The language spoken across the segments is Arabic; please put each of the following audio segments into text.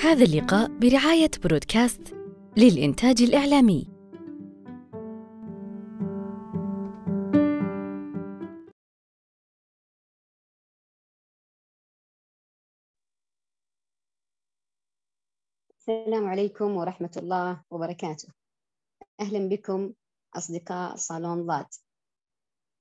هذا اللقاء برعاية برودكاست للإنتاج الإعلامي. السلام عليكم ورحمة الله وبركاته. أهلا بكم أصدقاء صالون ضاد.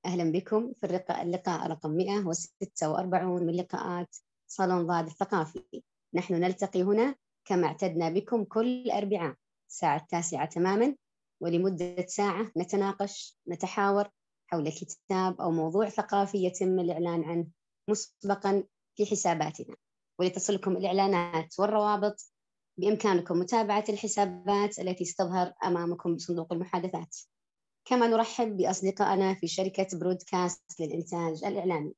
أهلا بكم في اللقاء رقم 146 من لقاءات صالون ضاد الثقافي. نحن نلتقي هنا كما اعتدنا بكم كل أربعاء الساعة 9 تماما، ولمدة ساعة نتناقش نتحاور حول كتاب أو موضوع ثقافي يتم الإعلان عنه مسبقا في حساباتنا، ولتصلكم الإعلانات والروابط بإمكانكم متابعة الحسابات التي ستظهر أمامكم بصندوق المحادثات. كما نرحب بأصدقائنا في شركة برودكاست للإنتاج الإعلامي.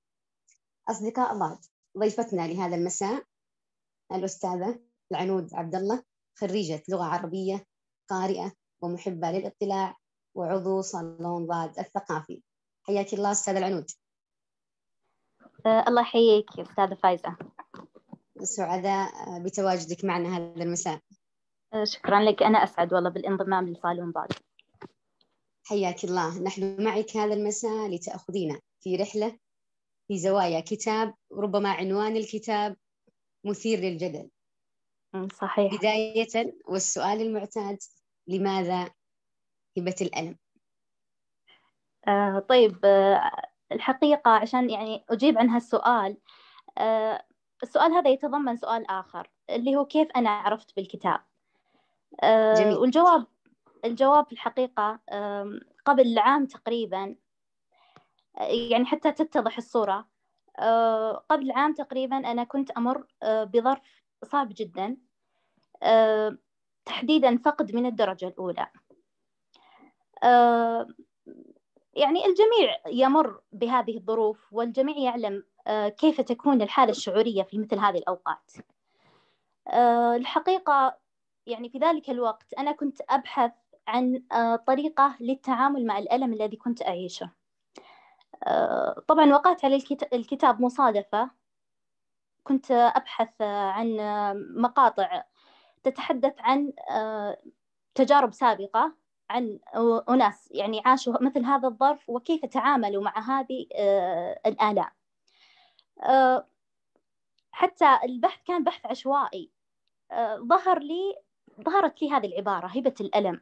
أصدقاء الله، ضيفتنا لهذا المساء الأستاذة العنود عبدالله، خريجة لغة عربية، قارئة ومحبة للإطلاع وعضو صالون ضاد الثقافي. حياك الله أستاذة العنود. الله يحييك أستاذة فايزة. سعداء بتواجدك معنا هذا المساء. شكرا لك، أنا أسعد والله بالانضمام لصالون ضاد. حياك الله، نحن معك هذا المساء لتأخذينا في رحلة في زوايا كتاب ربما عنوان الكتاب مثير للجدل. صحيح. بداية والسؤال المعتاد، لماذا هبة الألم؟ طيب، الحقيقة عشان يعني أجيب عن هالسؤال، السؤال هذا يتضمن سؤال آخر اللي هو كيف أنا عرفت بالكتاب. جميل. والجواب الحقيقة قبل عام تقريبا، يعني حتى تتضح الصورة، قبل عام تقريبا أنا كنت أمر بظرف صعب جدا، تحديدا فقد من الدرجة الأولى. يعني الجميع يمر بهذه الظروف، والجميع يعلم كيف تكون الحالة الشعورية في مثل هذه الأوقات. الحقيقة يعني في ذلك الوقت أنا كنت أبحث عن طريقة للتعامل مع الألم الذي كنت أعيشه. طبعا وقعت على الكتاب مصادفة، كنت أبحث عن مقاطع تتحدث عن تجارب سابقة عن أناس يعني عاشوا مثل هذا الظرف وكيف تعاملوا مع هذه الآلام. حتى البحث كان بحث عشوائي. ظهرت لي هذه العبارة، هبة الألم.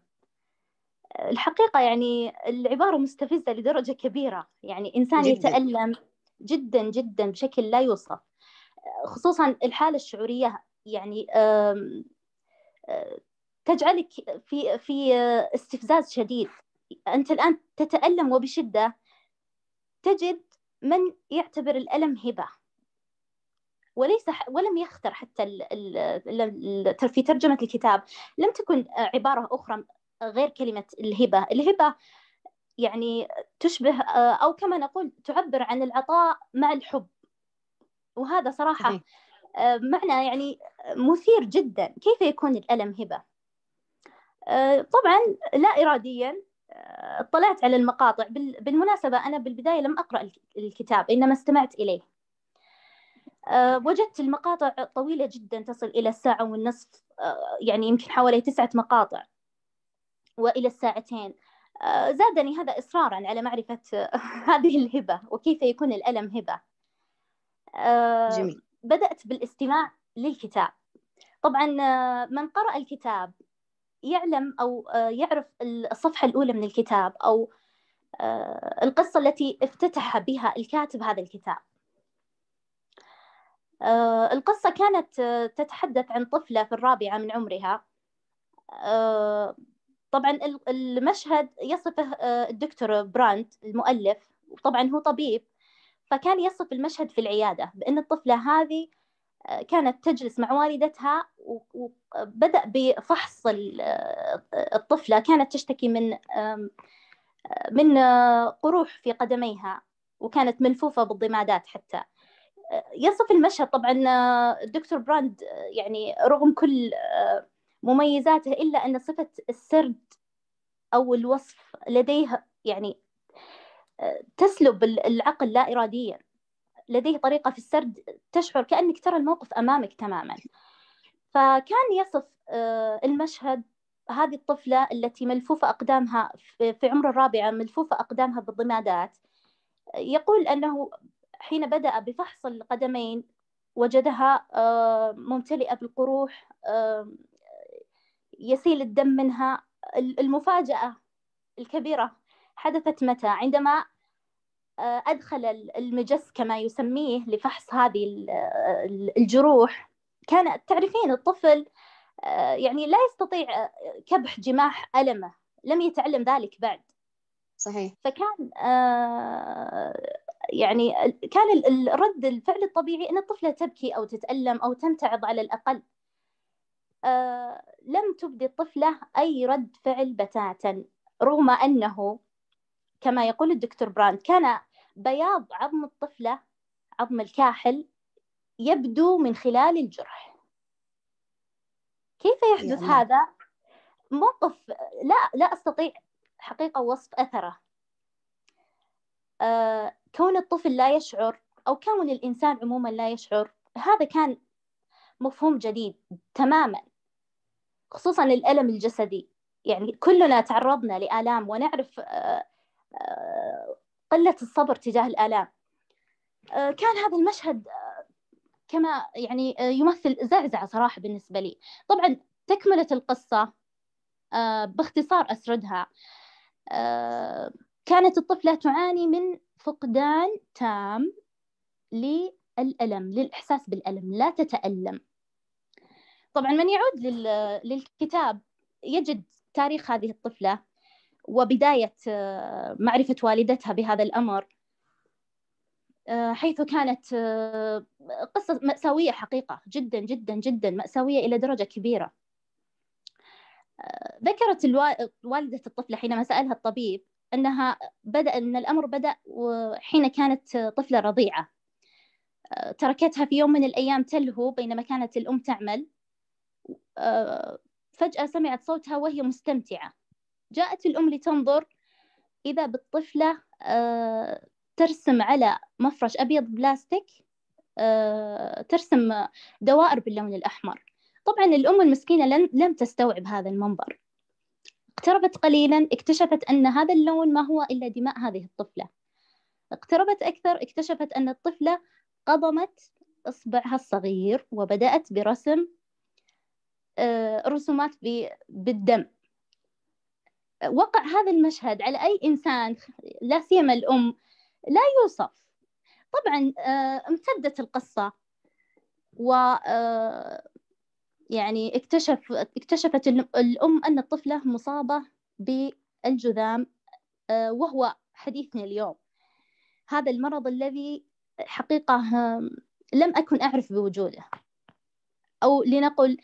الحقيقة يعني العبارة مستفزة لدرجة كبيرة، يعني إنسان جداً يتألم جدا جدا بشكل لا يوصف، خصوصا الحالة الشعورية يعني تجعلك في استفزاز شديد. أنت الآن تتألم وبشدة، تجد من يعتبر الألم هبة ولم يختر حتى في ترجمة الكتاب لم تكن عبارة أخرى غير كلمة الهبة. الهبة يعني تشبه أو كما نقول تعبر عن العطاء مع الحب، وهذا صراحة معنى يعني مثير جدا. كيف يكون الألم هبة؟ طبعا لا إراديا اطلعت على المقاطع. بالمناسبة أنا بالبداية لم أقرأ الكتاب، إنما استمعت إليه. وجدت المقاطع طويلة جدا، تصل إلى 1.5 ساعة، يعني يمكن حوالي 9 مقاطع وإلى 2. زادني هذا إصرارا على معرفة هذه الهبة وكيف يكون الألم هبة. جميل. بدأت بالاستماع للكتاب. طبعا من قرأ الكتاب يعلم أو يعرف الصفحة الأولى من الكتاب أو القصة التي افتتح بها الكاتب هذا الكتاب. القصة كانت تتحدث عن طفلة في 4th من عمرها. طبعا المشهد يصفه الدكتور براند المؤلف، وطبعا هو طبيب، فكان يصف المشهد في العيادة بأن الطفلة هذه كانت تجلس مع والدتها، وبدأ بفحص الطفلة. كانت تشتكي من قروح في قدميها، وكانت ملفوفة بالضمادات حتى. يصف المشهد طبعا الدكتور براند يعني رغم كل مميزاته إلا أن صفة السرد أو الوصف لديه يعني تسلب العقل لا إراديا. لديه طريقة في السرد تشعر كأنك ترى الموقف أمامك تماما. فكان يصف المشهد هذه الطفلة التي ملفوفة أقدامها في عمر الرابعة، ملفوفة أقدامها بالضمادات. يقول أنه حين بدأ بفحص القدمين وجدها ممتلئة بالقروح يسيل الدم منها. المفاجأة الكبيرة حدثت متى؟ عندما أدخل المجس كما يسميه لفحص هذه الجروح. كانت تعرفين الطفل يعني لا يستطيع كبح جماح ألمه، لم يتعلم ذلك بعد. صحيح. فكان يعني كان الرد الفعل الطبيعي أن الطفلة تبكي أو تتألم أو تمتعض على الأقل. لم تبدي الطفلة أي رد فعل بتاتا، رغم أنه كما يقول الدكتور براند كان بياض عظم الطفلة، عظم الكاحل، يبدو من خلال الجرح. كيف يحدث يعني هذا؟ موقف لا أستطيع حقيقة وصف أثره. كون الطفل لا يشعر أو كون الإنسان عموما لا يشعر، هذا كان مفهوم جديد تماما، خصوصا الألم الجسدي. يعني كلنا تعرضنا لآلام ونعرف قلة الصبر تجاه الآلام. كان هذا المشهد كما يعني يمثل زعزعة صراحة بالنسبة لي. طبعا تكملت القصة باختصار أسردها. كانت الطفلة تعاني من فقدان تام للألم، للإحساس بالألم، لا تتألم. طبعا من يعود للكتاب يجد تاريخ هذه الطفلة وبداية معرفة والدتها بهذا الأمر، حيث كانت قصة مأساوية حقيقة، جدا جدا جدا مأساوية إلى درجة كبيرة. ذكرت والدة الطفلة حينما سألها الطبيب أنها أن الأمر بدأ حين كانت طفلة رضيعة، تركتها في يوم من الأيام تلهو بينما كانت الأم تعمل. فجأة سمعت صوتها وهي مستمتعة، جاءت الأم لتنظر، إذا بالطفلة ترسم على مفرش أبيض بلاستيك، ترسم دوائر باللون الأحمر. طبعا الأم المسكينة لم تستوعب هذا المنظر. اقتربت قليلا، اكتشفت أن هذا اللون ما هو إلا دماء هذه الطفلة. اقتربت أكثر، اكتشفت أن الطفلة قضمت إصبعها الصغير وبدأت برسم رسومات بالدم. وقع هذا المشهد على أي إنسان لا سيما الأم لا يوصف. طبعا امتدت القصة و يعني اكتشفت الأم أن الطفلة مصابة بالجذام، وهو حديثنا اليوم، هذا المرض الذي حقيقة لم أكن أعرف بوجوده، أو لنقل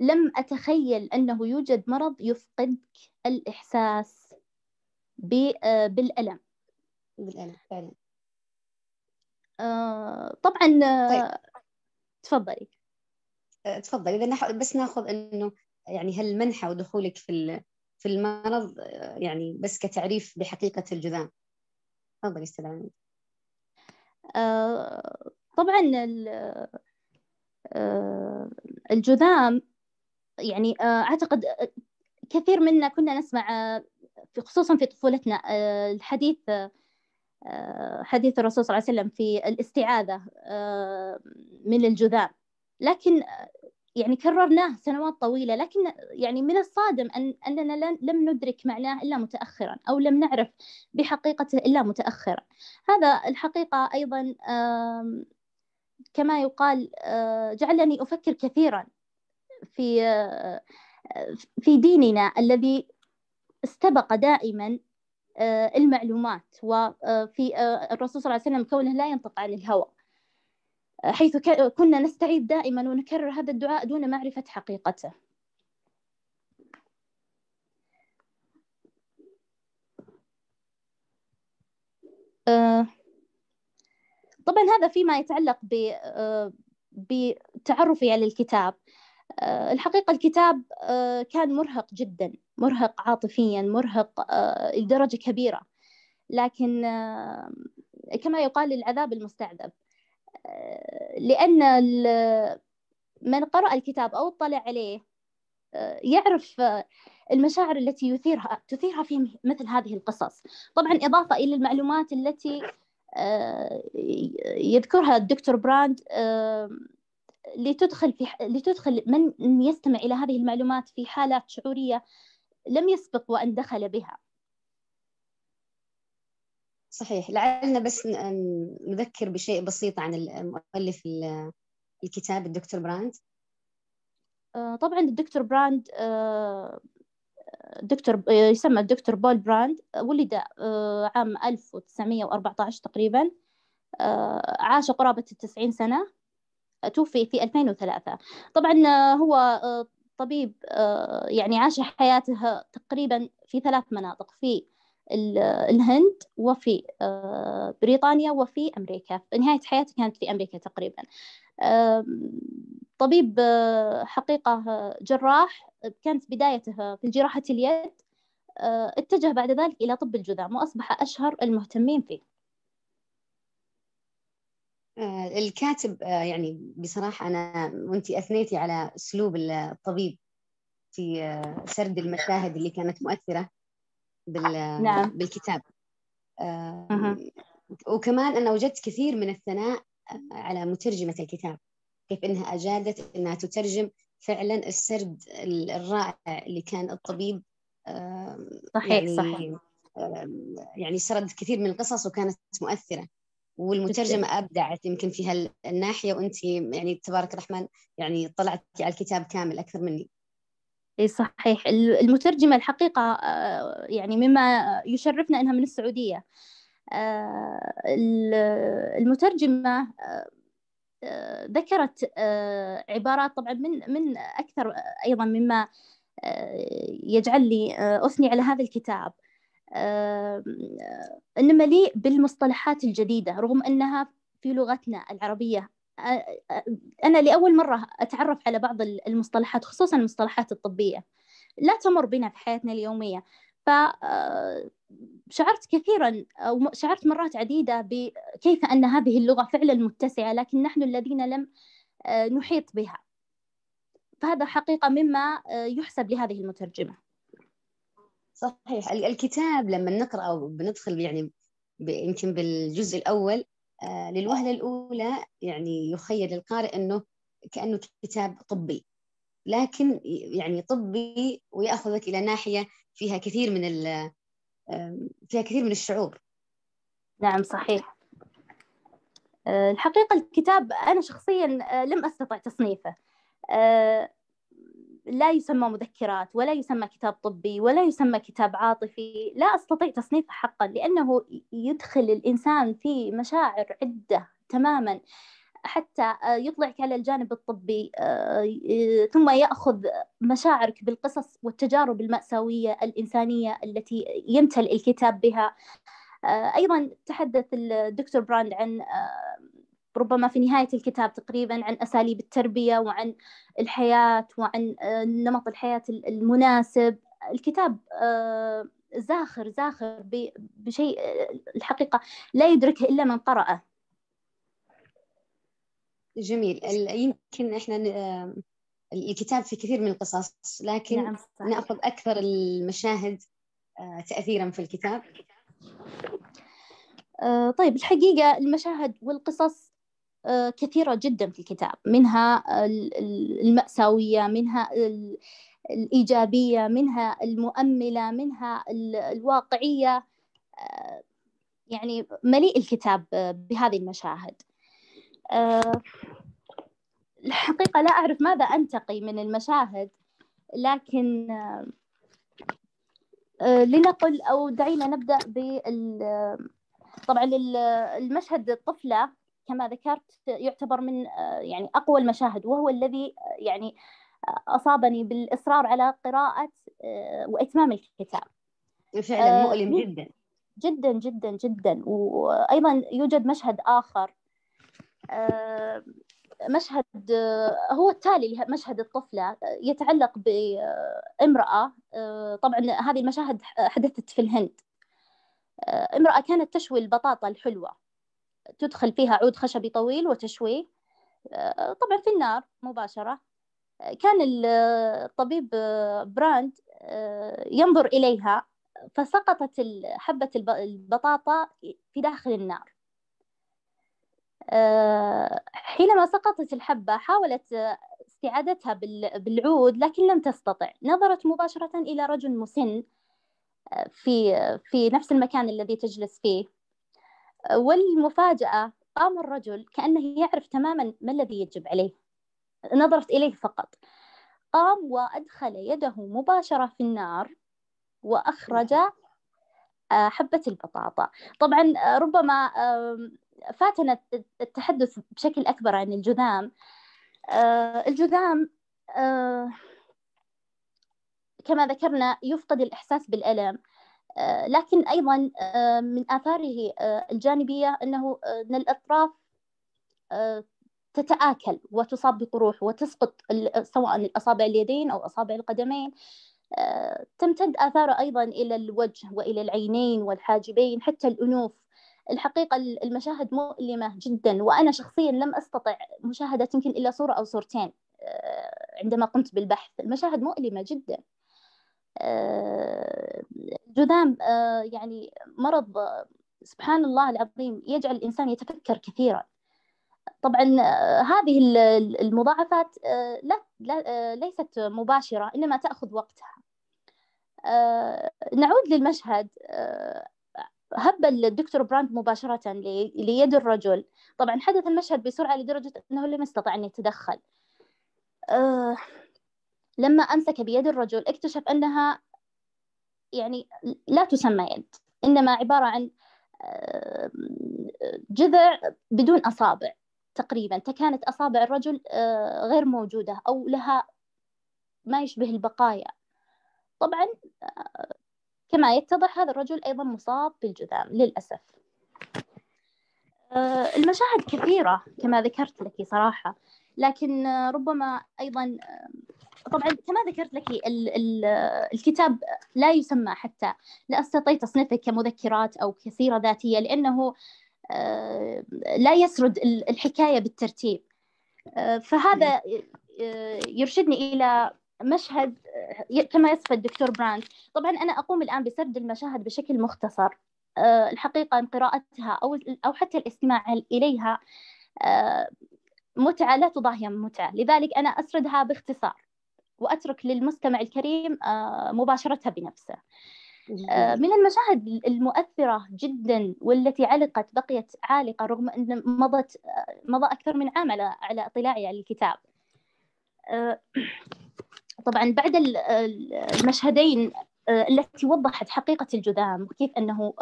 لم أتخيل أنه يوجد مرض يفقدك الإحساس بالألم. بالألم فعلا. طبعا. طيب. تفضلي تفضلي. إذا بس ناخذ أنه يعني هالمنحة ودخولك في المرض، يعني بس كتعريف بحقيقة الجذام. تفضلي استاذة. طبعا الجذام يعني أعتقد كثير منا كنا نسمع خصوصا في طفولتنا حديث الرسول صلى الله عليه وسلم في الاستعاذة من الجذام، لكن يعني كررناه سنوات طويلة، لكن يعني من الصادم أننا لم ندرك معناه إلا متأخرا، أو لم نعرف بحقيقته إلا متأخرا. هذا الحقيقة أيضا كما يقال جعلني أفكر كثيرا في ديننا الذي استبق دائما المعلومات، وفي الرسول صلى الله عليه وسلم كونه لا ينطق عن الهوى، حيث كنا نستعيد دائما ونكرر هذا الدعاء دون معرفة حقيقته. طبعا هذا فيما يتعلق بتعرفي على الكتاب. الحقيقة الكتاب كان مرهق جدا، مرهق عاطفيا، مرهق لدرجة كبيرة، لكن كما يقال العذاب المستعذب، لأن من قرأ الكتاب أو اطلع عليه يعرف المشاعر التي تثيرها في مثل هذه القصص. طبعا إضافة إلى المعلومات التي يذكرها الدكتور براند لتدخل من يستمع إلى هذه المعلومات في حالات شعورية لم يسبق وأن دخل بها. صحيح. لعلنا بس نذكر بشيء بسيط عن مؤلف الكتاب الدكتور براند. طبعا الدكتور براند يسمى الدكتور بول براند، ولد عام 1914 تقريبا، عاش قرابة 90 سنة، توفي في 2003. طبعا هو طبيب، يعني عاش حياته تقريبا في 3 مناطق، في الهند وفي بريطانيا وفي أمريكا. نهاية حياته كانت في أمريكا تقريبا. طبيب حقيقة جراح، كانت بدايته في جراحة اليد، اتجه بعد ذلك إلى طب الجذام وأصبح أشهر المهتمين فيه. الكاتب يعني بصراحة أنا وأنتي أثنيتي على أسلوب الطبيب في سرد المشاهد اللي كانت مؤثرة بالكتاب. وكمان أنا وجدت كثير من الثناء على مترجمة الكتاب، كيف أنها أجادت أنها تترجم فعلا السرد الرائع اللي كان الطبيب يعني سرد كثير من القصص وكانت مؤثرة، والمترجمة أبدعت يمكن في هالناحية. وأنت يعني تبارك الرحمن يعني طلعتي على الكتاب كامل أكثر مني. صحيح. المترجمة الحقيقة يعني مما يشرفنا أنها من السعودية. المترجمة ذكرت عبارات طبعا من أكثر أيضا مما يجعل لي أثني على هذا الكتاب، أنه مليء بالمصطلحات الجديدة رغم أنها في لغتنا العربية. أنا لأول مرة أتعرف على بعض المصطلحات، خصوصا المصطلحات الطبية، لا تمر بنا في حياتنا اليومية. فشعرت كثيرا أو شعرت مرات عديدة بكيف أن هذه اللغة فعلا متسعة، لكن نحن الذين لم نحيط بها. فهذا حقيقة مما يحسب لهذه المترجمة. صحيح. الكتاب لما نقرأ أو بندخل يعني يمكن بالجزء الأول للوهلة الأولى يعني يخيل للقارئ أنه كأنه كتاب طبي، لكن يعني طبي ويأخذك إلى ناحية فيها كثير من الشعور. نعم صحيح. الحقيقة الكتاب أنا شخصيا لم أستطع تصنيفه، لا يسمى مذكرات ولا يسمى كتاب طبي ولا يسمى كتاب عاطفي، لا أستطيع تصنيفه حقا، لأنه يدخل الإنسان في مشاعر عدة تماما، حتى يطلعك على الجانب الطبي ثم يأخذ مشاعرك بالقصص والتجارب المأساوية الإنسانية التي يمتلئ الكتاب بها. أيضا تحدث الدكتور براند عن ربما في نهاية الكتاب تقريبا عن أساليب التربية وعن الحياة وعن نمط الحياة المناسب. الكتاب زاخر بشيء الحقيقة لا يدركه إلا من قرأه. جميل. يمكن إحنا الكتاب في كثير من القصص، لكن نعم نأخذ أكثر المشاهد تأثيرا في الكتاب. طيب، الحقيقة المشاهد والقصص كثيرة جدا في الكتاب، منها المأساوية، منها الإيجابية، منها المؤملة، منها الواقعية، يعني مليء الكتاب بهذه المشاهد. الحقيقة لا أعرف ماذا أنتقي من المشاهد، لكن لنقل أو دعينا نبدأ طبعا المشهد الطفلة كما ذكرت يعتبر من يعني أقوى المشاهد، وهو الذي يعني أصابني بالإصرار على قراءة وإتمام الكتاب. فعلا مؤلم جدا جدا جدا جدا. وأيضا يوجد مشهد آخر، مشهد هو التالي لمشهد الطفلة، يتعلق بامرأة. طبعا هذه المشاهد حدثت في الهند. امرأة كانت تشوي البطاطا الحلوة، تدخل فيها عود خشبي طويل وتشويه، طبعا في النار مباشرة. كان الطبيب براند ينظر إليها فسقطت حبة البطاطا في داخل النار. حينما سقطت الحبة حاولت استعادتها بالعود لكن لم تستطع. نظرت مباشرة إلى رجل مسن في نفس المكان الذي تجلس فيه، والمفاجأة قام الرجل كأنه يعرف تماما ما الذي يجب عليه، نظرت إليه فقط. قام وأدخل يده مباشرة في النار وأخرج حبة البطاطا. طبعا ربما فاتنا التحدث بشكل أكبر عن الجذام. الجذام كما ذكرنا يفقد الإحساس بالألم، لكن أيضا من آثاره الجانبية أنه أن الأطراف تتآكل وتصاب بقروح وتسقط سواء الأصابع اليدين أو أصابع القدمين. تمتد آثاره أيضا إلى الوجه وإلى العينين والحاجبين حتى الأنوف. الحقيقة المشاهد مؤلمة جدا، وأنا شخصيا لم أستطع مشاهدة يمكن إلا صورة أو صورتين عندما قمت بالبحث. المشاهد مؤلمة جدا. الجذام يعني مرض سبحان الله العظيم يجعل الإنسان يتفكر كثيرا. طبعا هذه المضاعفات لا ليست مباشرة إنما تأخذ وقتها. نعود للمشهد. هب الدكتور براند مباشرة ليد الرجل. طبعا حدث المشهد بسرعة لدرجة أنه لم يستطع أن يتدخل. لما أمسك بيد الرجل اكتشف أنها يعني لا تسمى يد، إنما عبارة عن جذع بدون أصابع تقريبا. تكانت أصابع الرجل غير موجودة أو لها ما يشبه البقايا. طبعا كما يتضح هذا الرجل أيضا مصاب بالجذام للأسف. المشاهد كثيرة كما ذكرت لك صراحة، لكن ربما أيضا طبعا كما ذكرت لك الكتاب لا يسمى، حتى لا أستطيع تصنيفه كمذكرات أو كسيرة ذاتية لأنه لا يسرد الحكاية بالترتيب. فهذا يرشدني إلى مشهد كما يصف الدكتور براند. طبعا أنا أقوم الآن بسرد المشاهد بشكل مختصر. الحقيقة قراءتها أو حتى الاستماع إليها متعة لا تضاهي متعة، لذلك أنا أسردها باختصار وأترك للمستمع الكريم مباشرتها بنفسه. من المشاهد المؤثرة جدا والتي بقيت عالقة رغم أن مضى أكثر من عام على اطلاعي على الكتاب. طبعا بعد المشهدين التي وضحت حقيقة الجذام وكيف أنه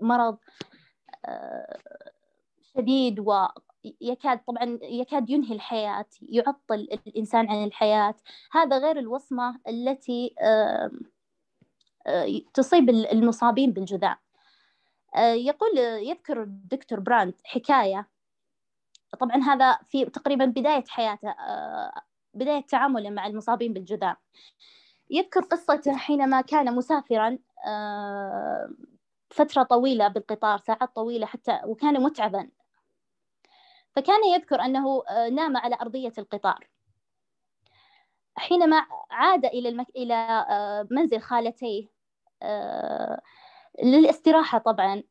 مرض شديد ويكاد ينهي الحياة، يعطل الإنسان عن الحياة. هذا غير الوصمة التي تصيب المصابين بالجذام. يذكر الدكتور براند حكاية، طبعا هذا في تقريبا بداية حياته، بداية تعامله مع المصابين بالجذام. يذكر قصته حينما كان مسافرا فترة طويلة بالقطار، ساعات طويلة حتى، وكان متعبا. فكان يذكر أنه نام على أرضية القطار. حينما عاد إلى منزل خالتيه للاستراحة، طبعا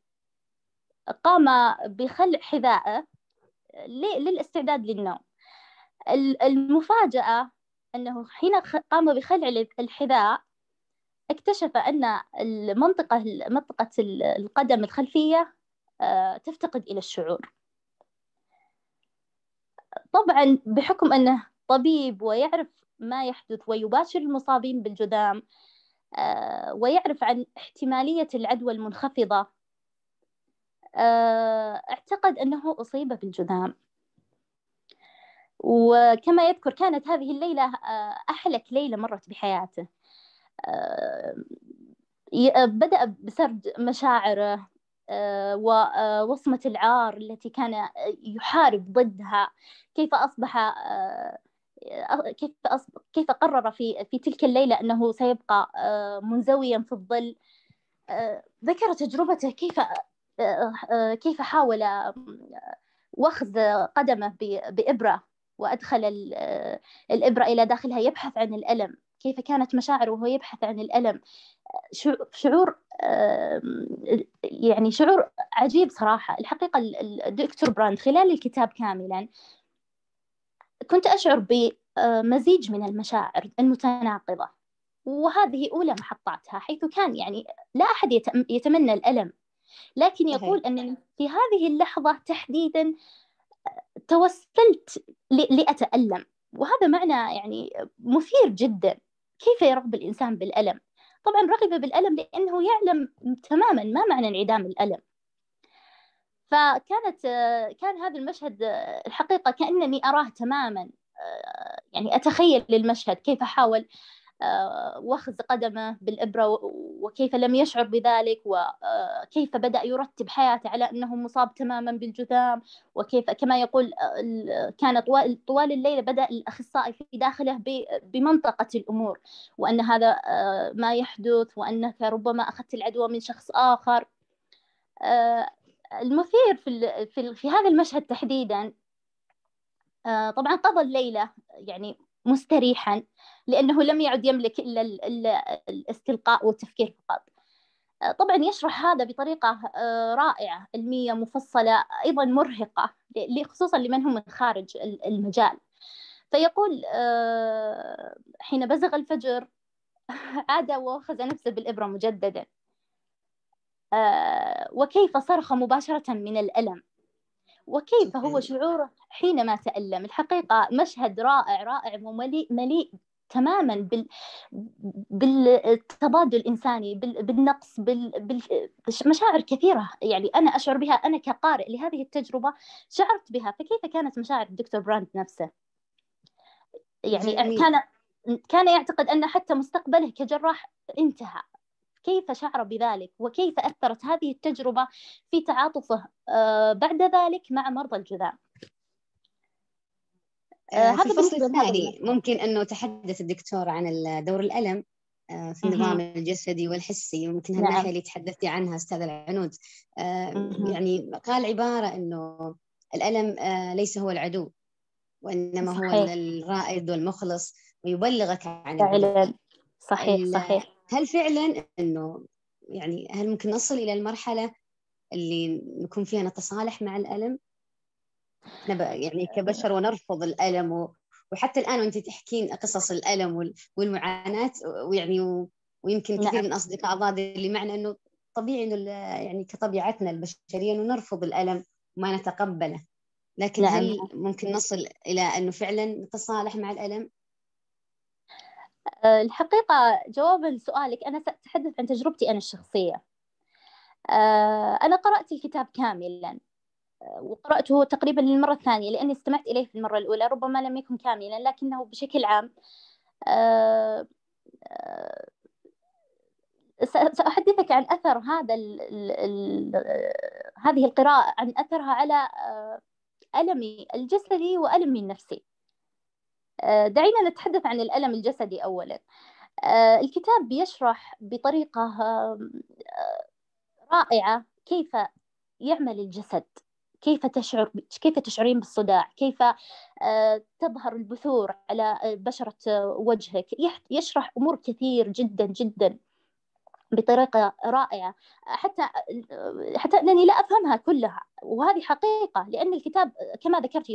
قام بخلع حذائه للاستعداد للنوم. المفاجأة أنه حين قام بخلع الحذاء اكتشف أن منطقة القدم الخلفية تفتقد إلى الشعور. طبعا بحكم أنه طبيب ويعرف ما يحدث ويباشر المصابين بالجذام ويعرف عن احتمالية العدوى المنخفضة، اعتقد أنه أصيب بالجذام. وكما يذكر كانت هذه الليلة أحلك ليلة مرت بحياته. بدأ بسرد مشاعره ووصمة العار التي كان يحارب ضدها، كيف قرر في تلك الليلة أنه سيبقى منزويا في الظل. ذكر تجربته كيف حاول واخذ قدمه بإبرة وأدخل الإبرة إلى داخلها، يبحث عن الألم، كيف كانت مشاعره وهو يبحث عن الألم. شعور يعني شعور عجيب صراحة. الحقيقة الدكتور براند خلال الكتاب كاملا كنت أشعر بمزيج من المشاعر المتناقضة، وهذه أولى محطاتها، حيث كان يعني لا أحد يتمنى الألم، لكن يقول أن في هذه اللحظة تحديدا توسلت لأتألم، وهذا معنى يعني مثير جدا. كيف يرغب الإنسان بالألم؟ طبعا رغب بالألم لأنه يعلم تماما ما معنى انعدام الألم. كان هذا المشهد الحقيقة كأنني أراه تماما، يعني أتخيل المشهد كيف حاول واخذ قدمه بالإبرة وكيف لم يشعر بذلك، وكيف بدأ يرتب حياته على أنه مصاب تماما بالجذام، وكيف كما يقول كان طوال الليل بدأ الأخصائي في داخله بمنطقة الأمور، وأن هذا ما يحدث، وأنك ربما أخذت العدوى من شخص آخر. المثير في هذا المشهد تحديدا، طبعا قضى الليلة يعني مستريحا، لأنه لم يعد يملك إلا الاستلقاء والتفكير فقط. طبعا يشرح هذا بطريقة رائعة، علمية مفصلة، أيضا مرهقة خصوصا لمن هم من خارج المجال. فيقول حين بزغ الفجر عاد وأخذ نفسه بالإبرة مجددا، وكيف صرخ مباشرة من الألم، وكيف هو شعوره حينما تألم. الحقيقة مشهد رائع ومليء تماما بالتبادل الإنساني، بالنقص، بالمشاعر كثيرة يعني أنا أشعر بها. أنا كقارئ لهذه التجربة شعرت بها، فكيف كانت مشاعر الدكتور براند نفسه؟ يعني كان يعتقد أن حتى مستقبله كجراح انتهى، كيف شعر بذلك؟ وكيف أثرت هذه التجربة في تعاطفه بعد ذلك مع مرضى الجذام؟ في الفصل الثاني ممكن أنه تحدث الدكتور عن دور الألم في النظام الجسدي والحسي، وممكن هالناحية اللي تحدثتي عنها أستاذ العنود. يعني قال عبارة أنه الألم ليس هو العدو، وإنما هو الرائد والمخلص، ويبلغك عن الألم. صحيح. هل فعلا أنه يعني هل ممكن نصل إلى المرحلة اللي نكون فيها نتصالح مع الألم؟ يعني كبشر ونرفض الألم، وحتى الآن وأنت تحكين قصص الألم والمعاناة، ويعني ويمكن كثير من أصدقاء أضاد اللي معنا أنه طبيعي أنه يعني كطبيعتنا البشرية أنه نرفض الألم وما نتقبله، لكن هل ممكن نصل إلى أنه فعلا نتصالح مع الألم؟ الحقيقة جواباً لسؤالك، أنا سأتحدث عن تجربتي أنا الشخصية. أنا قرأت الكتاب كاملاً، وقرأته تقريباً للمرة الثانية، لأني استمعت إليه في المرة الأولى، ربما لم يكن كاملاً لكنه بشكل عام. سأحدثك عن أثر هذه القراءة، عن أثرها على ألمي الجسدي وألمي النفسي. دعينا نتحدث عن الألم الجسدي أولا. الكتاب يشرح بطريقة رائعة كيف يعمل الجسد، كيف تشعرين بالصداع، كيف تظهر البثور على بشرة وجهك. يشرح أمور كثير جدا جدا بطريقة رائعة، حتى أنني لا أفهمها كلها، وهذه حقيقة، لأن الكتاب كما ذكرت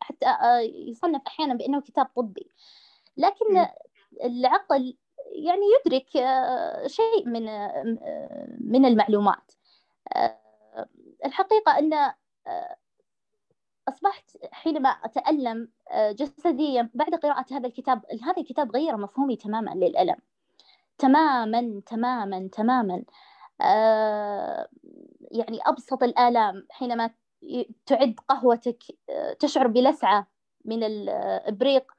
حتى يصنف أحيانا بأنه كتاب طبي، لكن العقل يعني يدرك شيء من المعلومات. الحقيقة أن أصبحت حينما أتألم جسديا بعد قراءة هذا الكتاب غير مفهومي تماما للألم، تماماً. يعني أبسط الآلام، حينما تعد قهوتك تشعر بلسعة من الإبريق.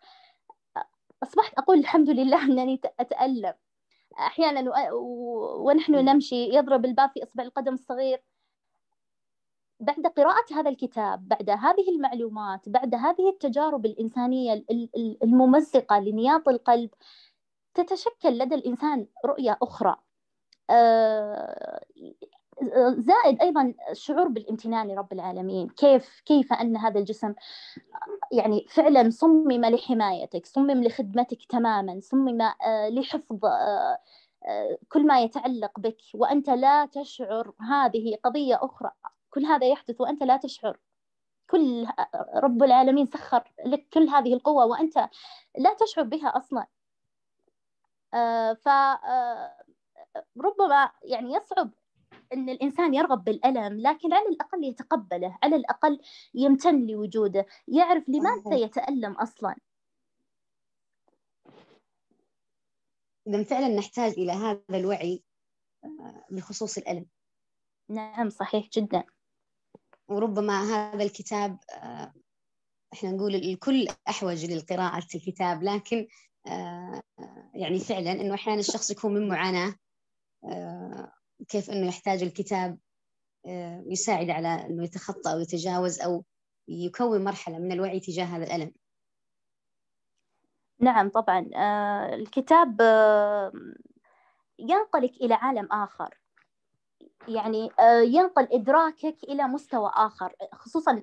أصبحت أقول الحمد لله أنني أتألم. أحياناً ونحن نمشي يضرب الباب في إصبع القدم الصغير. بعد قراءة هذا الكتاب، بعد هذه المعلومات، بعد هذه التجارب الإنسانية الممزقة لنياط القلب، تتشكل لدى الإنسان رؤية أخرى. زائد أيضا الشعور بالامتنان لرب العالمين، كيف أن هذا الجسم يعني فعلا صمم لحمايتك، صمم لخدمتك تماما، صمم لحفظ كل ما يتعلق بك وأنت لا تشعر. هذه قضية أخرى، كل هذا يحدث وأنت لا تشعر، كل رب العالمين سخر لك كل هذه القوة وأنت لا تشعر بها أصلا. فربما يعني يصعب أن الإنسان يرغب بالألم، لكن على الأقل يتقبله، على الأقل يمتن لوجوده، يعرف لماذا يتألم أصلا. إذن فعلا نحتاج إلى هذا الوعي بخصوص الألم. نعم صحيح جدا. وربما هذا الكتاب إحنا نقول الكل أحوج للقراءة الكتاب، لكن يعني فعلا إنه أحيانا الشخص يكون من معاناة، كيف إنه يحتاج الكتاب يساعد على إنه يتخطى أو يتجاوز أو يكون مرحلة من الوعي تجاه هذا الألم. نعم طبعا، الكتاب ينقلك إلى عالم آخر، يعني ينقل إدراكك إلى مستوى آخر، خصوصا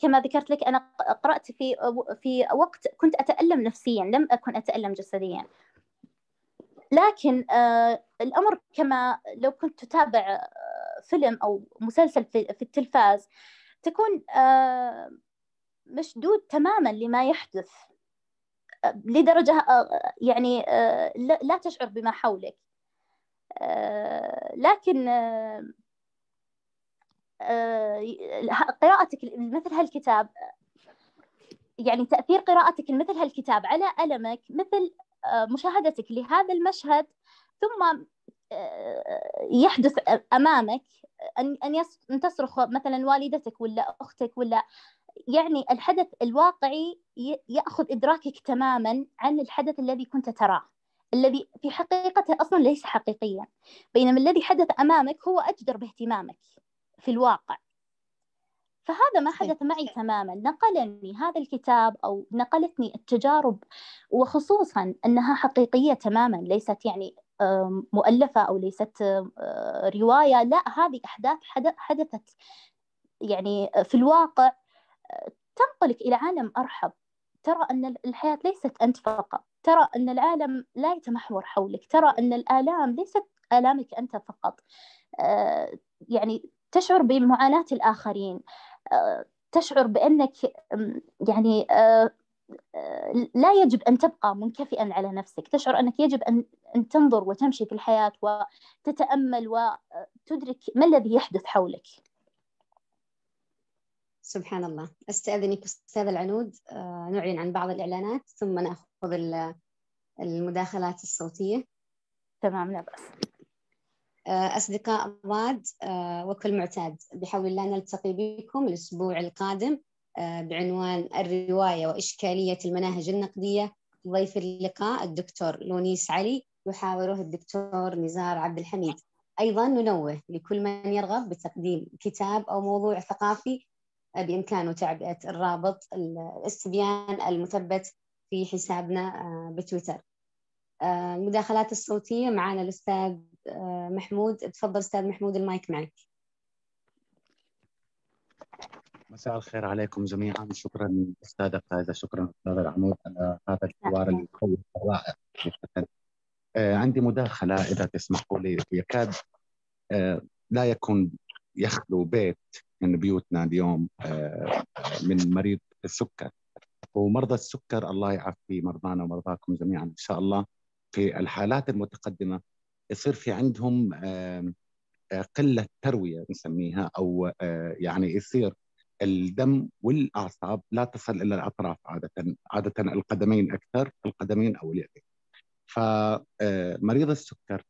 كما ذكرت لك أنا قرأت في وقت كنت أتألم نفسيا، لم أكن أتألم جسديا، لكن الأمر كما لو كنت تتابع فيلم أو مسلسل في التلفاز، تكون مشدود تماما لما يحدث، لدرجة يعني لا تشعر بما حولك. لكن قراءتك مثل هالكتاب، يعني تأثير قراءتك مثل هالكتاب على ألمك مثل مشاهدتك لهذا المشهد، ثم يحدث أمامك أن تصرخ مثلا والدتك ولا أختك، ولا يعني الحدث الواقعي يأخذ إدراكك تماما عن الحدث الذي كنت تراه، الذي في حقيقته أصلا ليس حقيقيا، بينما الذي حدث أمامك هو أجدر باهتمامك في الواقع. فهذا ما حدث معي تماما، نقلني هذا الكتاب أو نقلتني التجارب، وخصوصا أنها حقيقية تماما، ليست يعني مؤلفة أو ليست رواية، لا، هذه أحداث حدثت يعني في الواقع، تنقلك إلى عالم أرحب. ترى أن الحياة ليست أنت فقط، ترى أن العالم لا يتمحور حولك، ترى أن الآلام ليست آلامك أنت فقط، يعني تشعر بمعاناة الآخرين، تشعر بأنك يعني لا يجب أن تبقى منكفئا على نفسك، تشعر أنك يجب أن تنظر وتمشي في الحياة وتتأمل وتدرك ما الذي يحدث حولك. سبحان الله. أستأذنك أستاذ العنود، نعلن عن بعض الإعلانات ثم نأخذ المداخلات الصوتية. تمام لا بأس. أصدقاء ضاد، وكالمعتاد بحول الله نلتقي بكم الأسبوع القادم بعنوان الرواية وإشكالية المناهج النقدية. ضيف اللقاء الدكتور لونيس علي، يحاوره الدكتور نزار عبد الحميد. أيضا ننوه لكل من يرغب بتقديم كتاب أو موضوع ثقافي، بإمكانه تعبئة الرابط الاستبيان المثبت في حسابنا بتويتر. المداخلات الصوتية معنا الأستاذ محمود. تفضل أستاذ محمود، المايك معك. مساء الخير عليكم جميعا. شكرا أستاذة فايزة، شكرا أستاذ العنود على هذا الحوار القوي الرائع. عندي مداخلة إذا تسمحوا لي. يكاد لا يكون يخلو بيت من بيوتنا اليوم من مريض السكر، ومرضى السكر الله يعافي مرضانا ومرضاكم جميعا إن شاء الله. في الحالات المتقدمة يصير في عندهم قلة تروية نسميها، أو يعني يصير الدم والأعصاب لا تصل إلى الأطراف، عادة القدمين أكثر، القدمين أو اليدين. فمريض السكر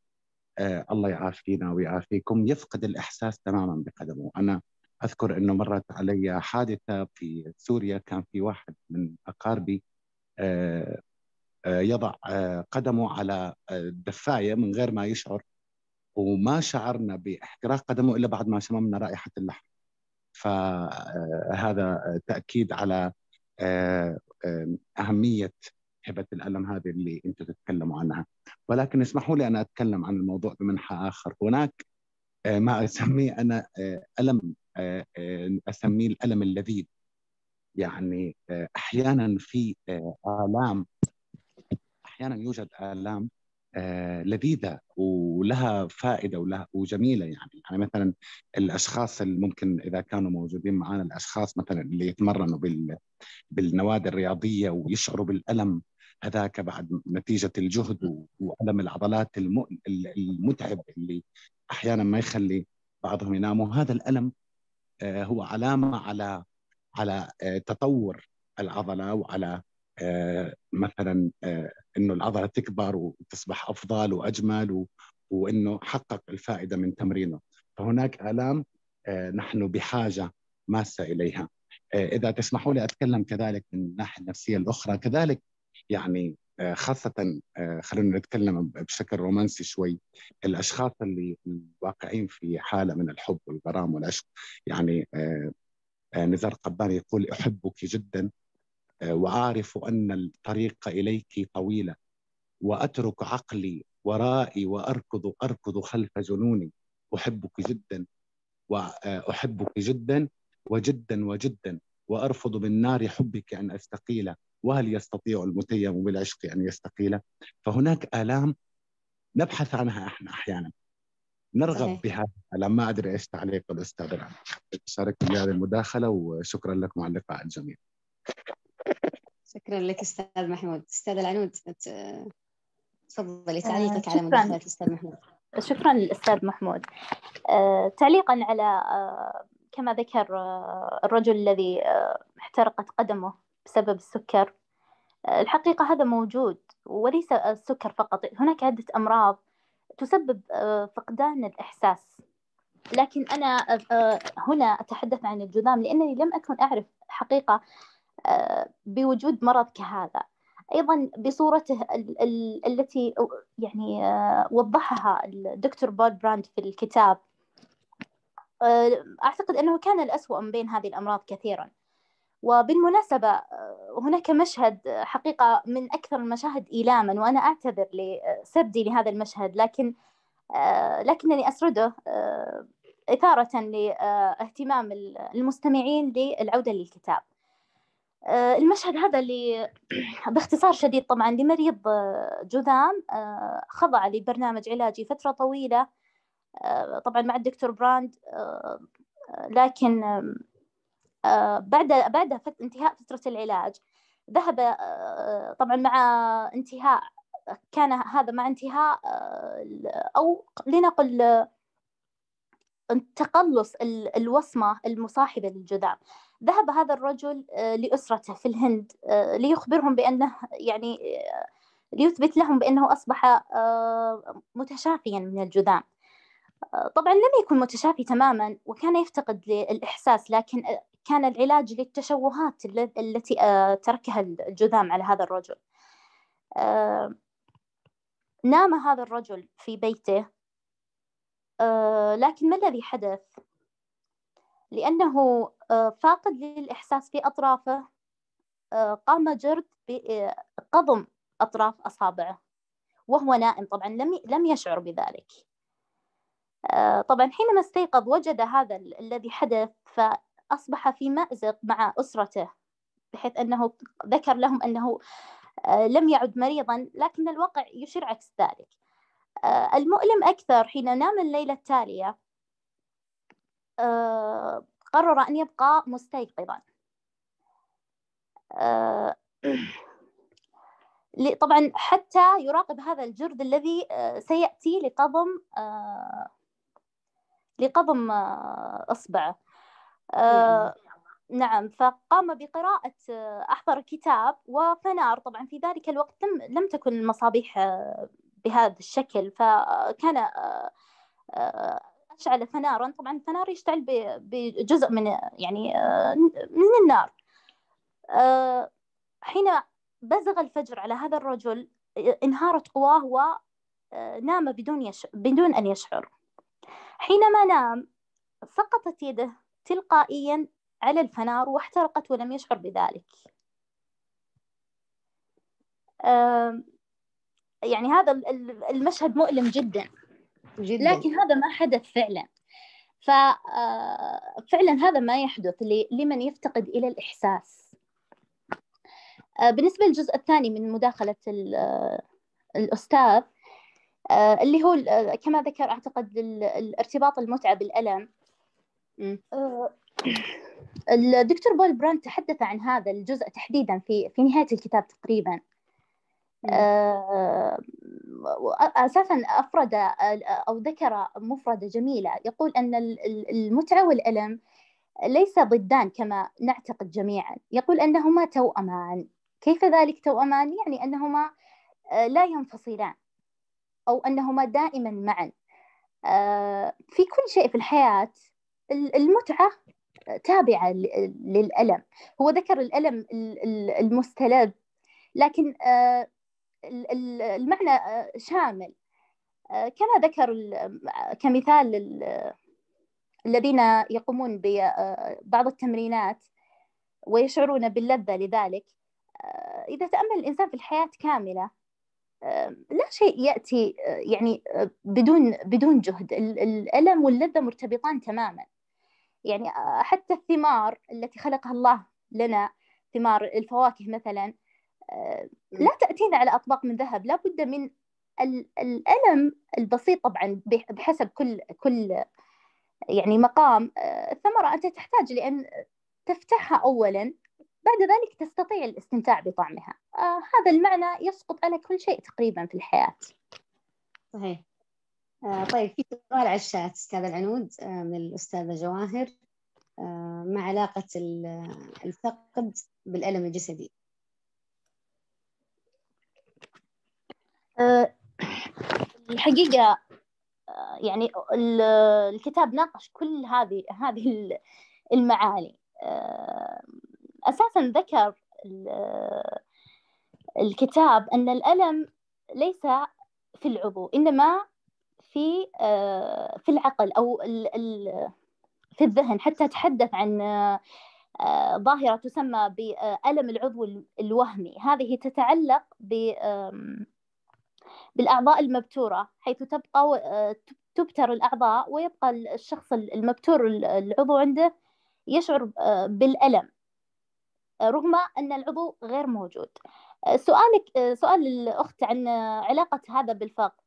الله يعافينا ويعافيكم يفقد الإحساس تماما بقدمه. أنا أذكر أنه مرت علي حادثة في سوريا، كان في واحد من أقاربي يضع قدمه على الدفاية من غير ما يشعر، وما شعرنا باحتراق قدمه إلا بعد ما شممنا رائحة اللحم. فهذا تأكيد على أهمية هبة الألم هذه اللي أنتم تتكلموا عنها. ولكن اسمحوا لي أن أتكلم عن الموضوع بمنحى آخر. هناك ما أسميه أنا ألم، أسميه الألم اللذيذ. يعني أحيانا في آلام، أحيانا يوجد آلام لذيذة ولها فائدة ولها وجميلة. يعني مثلا الأشخاص اللي ممكن إذا كانوا موجودين معنا، الأشخاص مثلا اللي يتمرنوا بالنوادي الرياضية ويشعروا بالألم هذاك بعد نتيجة الجهد وألم العضلات المتعب اللي أحيانا ما يخلي بعضهم يناموا، هذا الألم هو علامة على تطور العضلة، وعلى مثلا إنه العضلة تكبر وتصبح أفضل وأجمل، وإنه حقق الفائدة من تمرينه. فهناك آلام نحن بحاجة ماسة إليها. إذا تسمحوا لي أتكلم كذلك من الناحية النفسية الأخرى كذلك، يعني خاصة خلونا نتكلم بشكل رومانسي شوي، الأشخاص اللي واقعين في حالة من الحب والغرام والعشق. يعني نزار قباني يقول: أحبك جدا وأعرف أن الطريق إليك طويلة، وأترك عقلي ورائي وأركض خلف جنوني. أحبك جدا وجدا وجدا، وأرفض بالنار حبك أن أستقيل، وهل يستطيع المتيم بالعشق أن يستقيل؟ فهناك آلام نبحث عنها إحنا أحيانا، نرغب بها. لما أدري إيش تعليق الأستاذ العنود، شاركت بهذه المداخلة وشكرا لكم على اللقاء الجميل. شكرا لك أستاذ محمود. أستاذ العنود تفضلي تعليقك على مداخلة الأستاذ محمود. شكرا للأستاذ محمود. تعليقا على كما ذكر الرجل الذي احترقت قدمه بسبب السكر، الحقيقة هذا موجود، وليس السكر فقط، هناك عدة أمراض تسبب فقدان الإحساس. لكن أنا هنا أتحدث عن الجذام، لأنني لم أكن أعرف حقيقة بوجود مرض كهذا، أيضا بصورته التي يعني وضحها الدكتور بول براند في الكتاب. أعتقد أنه كان الأسوأ من بين هذه الأمراض كثيرا. وبالمناسبة هناك مشهد حقيقة من أكثر المشاهد إيلاما، وأنا أعتذر لسردي لهذا المشهد، لكنني أسرده إثارة لاهتمام المستمعين للعودة للكتاب. المشهد هذا اللي باختصار شديد طبعا لمريض جذام خضع لبرنامج علاجي فترة طويلة طبعا مع الدكتور براند، لكن بعد انتهاء فترة العلاج ذهب طبعا مع انتهاء أو لنقل تقلص الوصمة المصاحبة للجذام، ذهب هذا الرجل لأسرته في الهند ليخبرهم بأنه يعني ليثبت لهم بأنه أصبح متشافيا من الجذام. طبعا لم يكن متشافي تماما وكان يفتقد للإحساس، لكن كان العلاج للتشوهات التي تركها الجذام على هذا الرجل. نام هذا الرجل في بيته، لكن ما الذي حدث؟ لأنه فاقد للإحساس في أطرافه، قام جرد بقضم أطراف أصابعه وهو نائم، طبعا لم يشعر بذلك. طبعا حينما استيقظ وجد هذا الذي حدث، فأصبح في مأزق مع أسرته، بحيث أنه ذكر لهم أنه لم يعد مريضا، لكن الواقع يشير عكس ذلك. المؤلم أكثر حين نام الليلة التالية قرر أن يبقى مستيقظا. طبعا حتى يراقب هذا الجرد الذي سيأتي لقضم أصبعه. نعم، فقام بقراءة، أحضر كتاب وفنار. طبعا في ذلك الوقت لم تكن المصابيح بهذا الشكل، فكان أشعل فنارا. طبعا الفنار يشتعل بجزء من يعني من النار. حين بزغ الفجر على هذا الرجل انهارت قواه ونام بدون أن يشعر. حينما نام سقطت يده تلقائيا على الفنار واحترقت ولم يشعر بذلك. يعني هذا المشهد مؤلم جدا، لكن هذا ما حدث فعلا. ففعلا هذا ما يحدث لمن يفتقد إلى الإحساس. بالنسبة للجزء الثاني من مداخلة الأستاذ اللي هو كما ذكر أعتقد الارتباط المتعة بالألم، الدكتور بول براند تحدث عن هذا الجزء تحديدا في نهاية الكتاب تقريبا. أساسا أفرد أو ذكر مفردة جميلة، يقول أن المتعة والألم ليس ضدان كما نعتقد جميعا، يقول أنهما توأمان. كيف ذلك توأمان؟ يعني أنهما لا ينفصلان أو أنهما دائما معا. في كل شيء في الحياة المتعة تابعة للألم. هو ذكر الألم المستلذ لكن المعنى شامل، كما ذكر كمثال الذين يقومون ببعض التمرينات ويشعرون باللذة لذلك. إذا تأمل الإنسان في الحياة كاملة لا شيء يأتي يعني بدون جهد، الألم واللذة مرتبطان تماما. يعني حتى الثمار التي خلقها الله لنا، ثمار الفواكه مثلا، لا تأتينا على أطباق من ذهب، لا بد من الألم البسيط طبعا بحسب كل يعني مقام. الثمرة أنت تحتاج لأن تفتحها أولا، بعد ذلك تستطيع الاستمتاع بطعمها. هذا المعنى يسقط على كل شيء تقريبا في الحياة. صحيح. طيب في سؤال على الشات أستاذ العنود من الأستاذة جواهر، ما علاقة الفقد بالألم الجسدي؟ الحقيقة يعني الكتاب ناقش كل هذه المعاني. أساساً ذكر الكتاب أن الألم ليس في العضو إنما في العقل أو في الذهن، حتى تحدث عن ظاهرة تسمى بألم العضو الوهمي. هذه تتعلق بالأعضاء المبتورة، حيث تبتر الأعضاء ويبقى الشخص المبتور العضو عنده يشعر بالألم رغم أن العضو غير موجود. سؤال الأخت عن علاقة هذا بالفقد،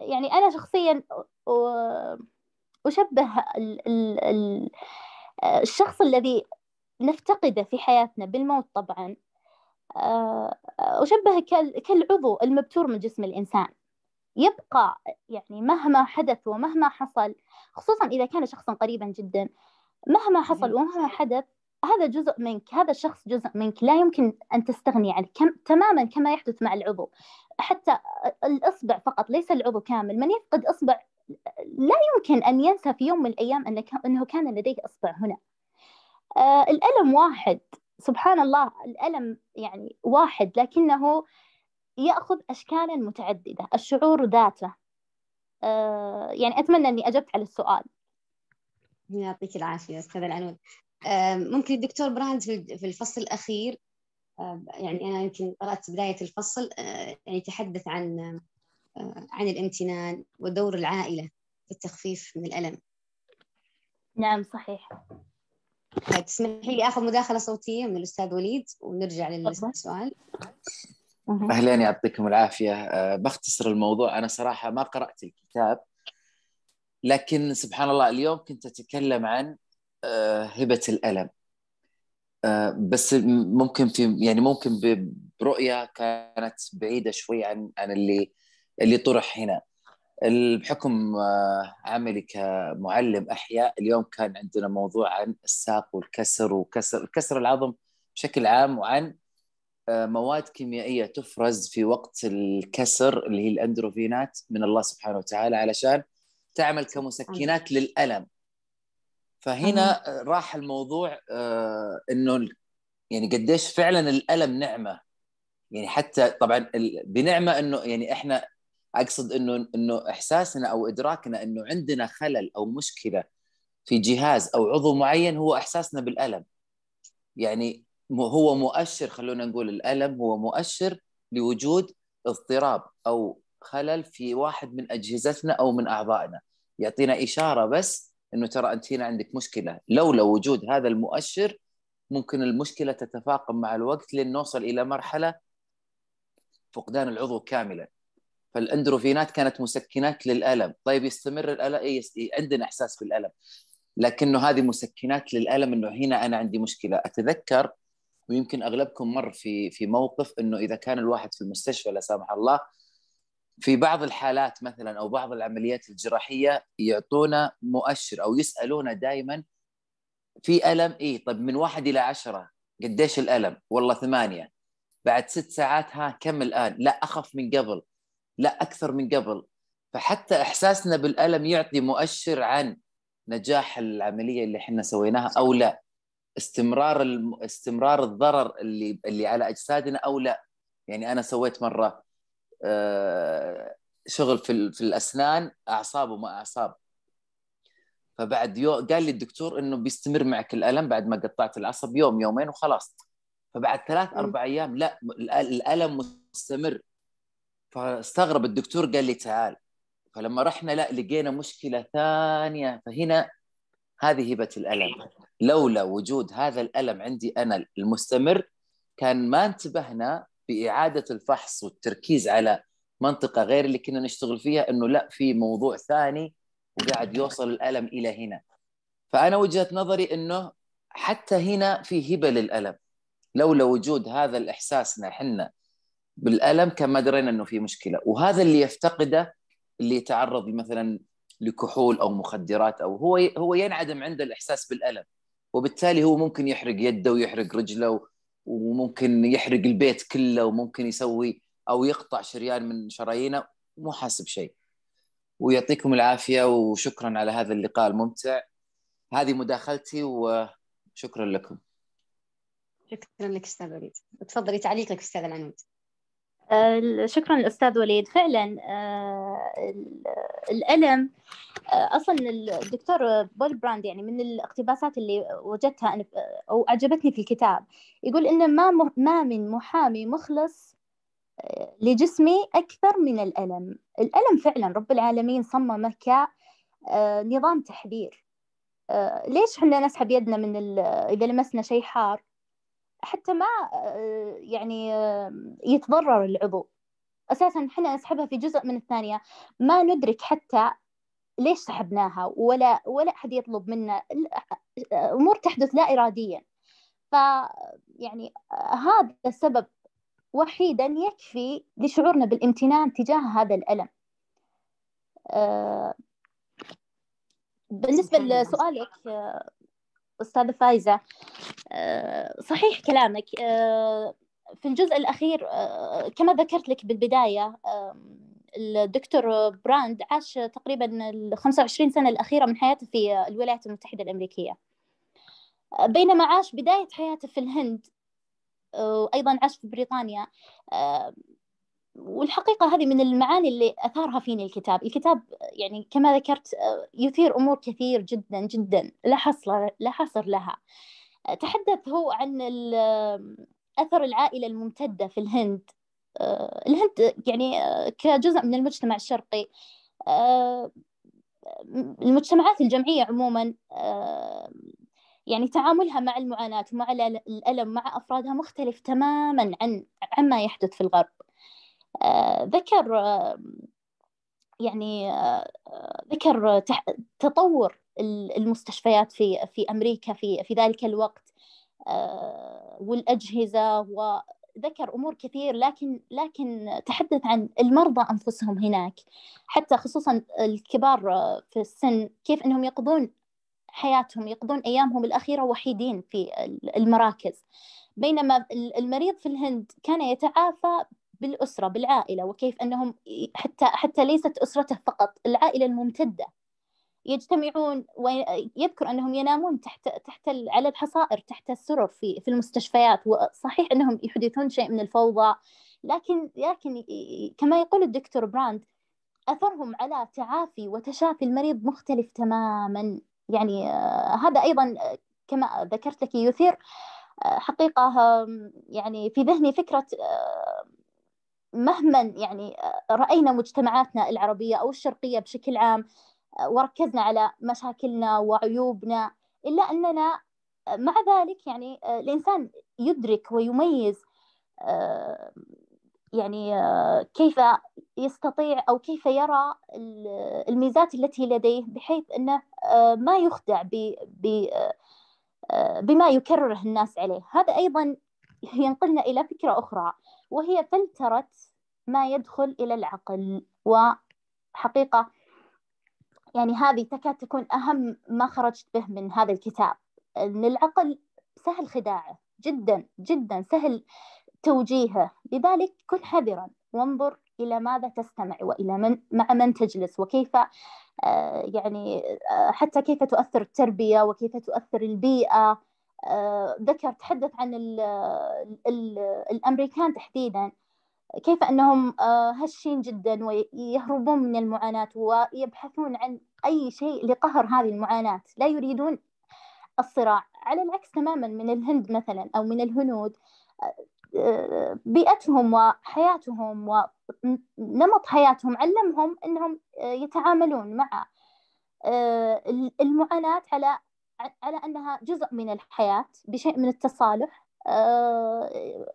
يعني أنا شخصيا أشبه الشخص الذي نفتقده في حياتنا بالموت طبعا، أشبه كالعضو المبتور من جسم الإنسان، يبقى يعني مهما حدث ومهما حصل، خصوصا إذا كان شخصا قريبا جدا، مهما حصل ومهما حدث هذا جزء منك، هذا الشخص جزء منك لا يمكن أن تستغني عنه، تماما كما يحدث مع العضو، حتى الإصبع فقط ليس العضو كامل. من يفقد إصبع لا يمكن أن ينسى في يوم من الأيام أنه كان لديه إصبع هنا. الألم واحد، سبحان الله، الألم يعني واحد لكنه يأخذ أشكالا متعددة. الشعور ذاته، يعني أتمنى أني أجبت على السؤال. يعطيك العافية أستاذ العنود. ممكن الدكتور براند في الفصل الأخير، يعني أنا يمكن قرأت بداية الفصل، يعني تحدث عن الامتنان ودور العائلة في التخفيف من الألم. نعم صحيح. تسمحي لي آخذ مداخلة صوتية من الأستاذ وليد ونرجع للسؤال. أهلا، يعطيكم العافية. بختصر الموضوع. أنا صراحة ما قرأت الكتاب، لكن سبحان الله اليوم كنت أتكلم عن هبة الألم، بس ممكن في يعني ممكن برؤية كانت بعيدة شوي عن اللي طرح هنا. بحكم عملي كمعلم أحياء، اليوم كان عندنا موضوع عن الساق والكسر، وكسر العظم بشكل عام، وعن مواد كيميائية تفرز في وقت الكسر اللي هي الأندروفينات من الله سبحانه وتعالى علشان تعمل كمسكنات للألم. فهنا راح الموضوع إنه يعني قديش فعلا الألم نعمة، يعني حتى طبعا بنعمة إنه يعني إحنا أقصد إنه إحساسنا أو إدراكنا إنه عندنا خلل أو مشكلة في جهاز أو عضو معين هو إحساسنا بالألم. يعني هو مؤشر، خلونا نقول الألم هو مؤشر لوجود اضطراب أو خلل في واحد من أجهزتنا أو من أعضائنا. يعطينا إشارة بس أنه ترى أنت هنا عندك مشكلة. لولا وجود هذا المؤشر ممكن المشكلة تتفاقم مع الوقت لين نوصل إلى مرحلة فقدان العضو كاملا. فالأندروفينات كانت مسكنات للألم. طيب يستمر الألم، عندنا إحساس بالألم، لكنه هذه مسكنات للألم، أنه هنا أنا عندي مشكلة. أتذكر ويمكن أغلبكم مر في موقف أنه إذا كان الواحد في المستشفى لا سامح الله، في بعض الحالات مثلا أو بعض العمليات الجراحية يعطونا مؤشر أو يسألونا دائما في ألم إيه؟ طب من 1 إلى 10 قديش الألم؟ والله 8. بعد 6 ساعات ها كم الآن؟ لا أخف من قبل، لا أكثر من قبل. فحتى إحساسنا بالألم يعطي مؤشر عن نجاح العملية اللي احنا سويناها أو لا، استمرار الضرر اللي على أجسادنا أو لا. يعني أنا سويت مرة شغل في الأسنان، أعصاب وما أعصاب، فبعد يوم قال لي الدكتور إنه بيستمر معك الألم بعد ما قطعت العصب يوم يومين وخلاص. فبعد 3-4 أيام لا، الألم مستمر. فاستغرب الدكتور، قال لي تعال. فلما رحنا لا، لقينا مشكلة ثانية. فهنا هذه هبة الألم. لولا وجود هذا الألم عندي أنا المستمر كان ما انتبهنا بإعادة الفحص والتركيز على منطقة غير اللي كنا نشتغل فيها، أنه لا، في موضوع ثاني وقاعد يوصل الألم إلى هنا. فأنا وجهة نظري أنه حتى هنا في هبة للألم. لولا وجود هذا الإحساسنا حنا بالألم كان ما درينا أنه في مشكلة. وهذا اللي يفتقده اللي يتعرض مثلا لكحول أو مخدرات، أو هو ينعدم عنده الإحساس بالألم، وبالتالي هو ممكن يحرق يده ويحرق رجله وممكن يحرق البيت كله، وممكن يسوي أو يقطع شريان من شرايينه مو حاسب شيء. ويعطيكم العافية وشكرا على هذا اللقاء الممتع. هذه مداخلتي وشكرا لكم. شكرا لك أستاذ وليد. تفضلي تعليقك أستاذ العنود. شكرا للأستاذ وليد. فعلا الألم أصلا الدكتور بول براند يعني من الاقتباسات اللي وجدتها أنا أو أعجبتني في الكتاب، يقول إن ما من محامي مخلص لجسمي أكثر من الألم. الألم فعلا رب العالمين صممه كنظام تحذير. ليش حنا نسحب يدنا من إذا لمسنا شيء حار حتى ما يعني يتضرر العضو؟ أساساً حنا نسحبها في جزء من الثانية، ما ندرك حتى ليش سحبناها ولا أحد يطلب منا. أمور تحدث لا إرادياً. فيعني هذا السبب وحيداً يكفي لشعورنا بالامتنان تجاه هذا الألم. بالنسبة لسؤالك أستاذة فايزة، صحيح كلامك في الجزء الأخير. كما ذكرت لك بالبداية، الدكتور براند عاش تقريباً 25 سنة الأخيرة من حياته في الولايات المتحدة الأمريكية، بينما عاش بداية حياته في الهند وأيضاً عاش في بريطانيا. والحقيقة هذه من المعاني اللي أثارها فيني الكتاب يعني كما ذكرت يثير أمور كثير جدا جدا لا حصر لها. تحدث هو عن أثر العائلة الممتدة في الهند. الهند يعني كجزء من المجتمع الشرقي، المجتمعات الجمعية عموما يعني تعاملها مع المعاناة ومع الألم مع أفرادها مختلف تماما عما يحدث في الغرب. ذكر يعني ذكر تطور المستشفيات في أمريكا في ذلك الوقت والأجهزة، وذكر أمور كثير، لكن تحدث عن المرضى أنفسهم هناك، حتى خصوصا الكبار في السن، كيف أنهم يقضون حياتهم يقضون أيامهم الأخيرة وحيدين في المراكز، بينما المريض في الهند كان يتعافى بالأسرة بالعائلة. وكيف أنهم حتى ليست أسرته فقط، العائلة الممتدة يجتمعون، ويذكر أنهم ينامون تحت على الحصائر تحت السرر في المستشفيات. وصحيح أنهم يحدثون شيء من الفوضى، لكن كما يقول الدكتور براند أثرهم على تعافي وتشافي المريض مختلف تماما. يعني هذا أيضا كما ذكرت لك يثير حقيقة يعني في ذهني فكرة مهما يعني رأينا مجتمعاتنا العربية أو الشرقية بشكل عام وركزنا على مشاكلنا وعيوبنا، إلا أننا مع ذلك يعني الإنسان يدرك ويميز يعني كيف يستطيع أو كيف يرى الميزات التي لديه، بحيث أنه ما يخدع بما يكرره الناس عليه. هذا أيضا ينقلنا إلى فكرة أخرى، وهي فلترة ما يدخل إلى العقل. وحقيقة يعني هذه تكاد تكون أهم ما خرجت به من هذا الكتاب، أن العقل سهل خداعه جدا جدا، سهل توجيهه، لذلك كن حذرا وانظر إلى ماذا تستمع وإلى من مع من تجلس، وكيف يعني حتى كيف تؤثر التربية وكيف تؤثر البيئة. ذكر تحدث عن الأمريكان تحديدا، كيف أنهم هشين جدا ويهربون من المعاناة ويبحثون عن أي شيء لقهر هذه المعاناة، لا يريدون الصراع، على العكس تماما من الهند مثلا أو من الهنود. بيئتهم وحياتهم ونمط حياتهم علمهم أنهم يتعاملون مع المعاناة على أنها جزء من الحياة بشيء من التصالح.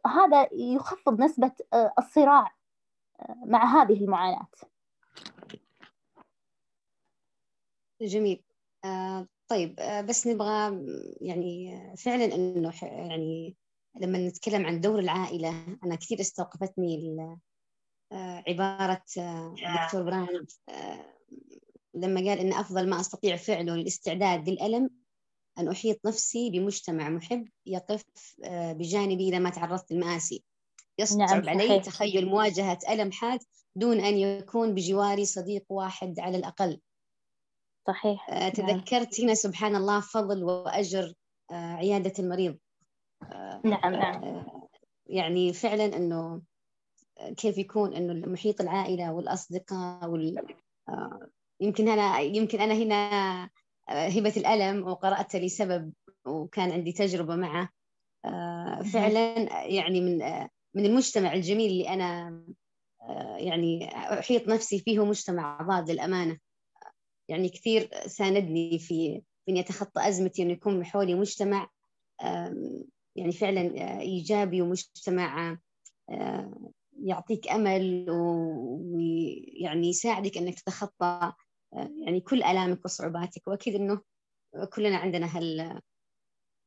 هذا يخفض نسبة الصراع مع هذه المعاناة. جميل. طيب بس نبغى يعني فعلا أنه يعني لما نتكلم عن دور العائلة، أنا كثير استوقفتني عبارة الدكتور براند لما قال إن أفضل ما أستطيع فعله للاستعداد للألم أن أحيط نفسي بمجتمع محب يقف بجانبي إذا ما تعرضت للمآسي. يصعب علي تخيل مواجهة ألم حاد دون أن يكون بجواري صديق واحد على الأقل. صحيح. تذكرت هنا سبحان الله فضل وأجر عيادة المريض. نعم نعم. يعني فعلا أنه كيف يكون أنه محيط العائلة والأصدقاء يمكن أنا هنا هبة الألم وقرأتها لسبب وكان عندي تجربة معه فعلا، يعني من المجتمع الجميل اللي أنا يعني أحيط نفسي فيه، مجتمع ضاد للأمانة. يعني كثير ساندني في أن يتخطى أزمتي، أن يكون حولي مجتمع يعني فعلا إيجابي، ومجتمع يعطيك أمل ويعني يساعدك أنك تتخطى يعني كل آلامك وصعوباتك. وأكيد أنه كلنا عندنا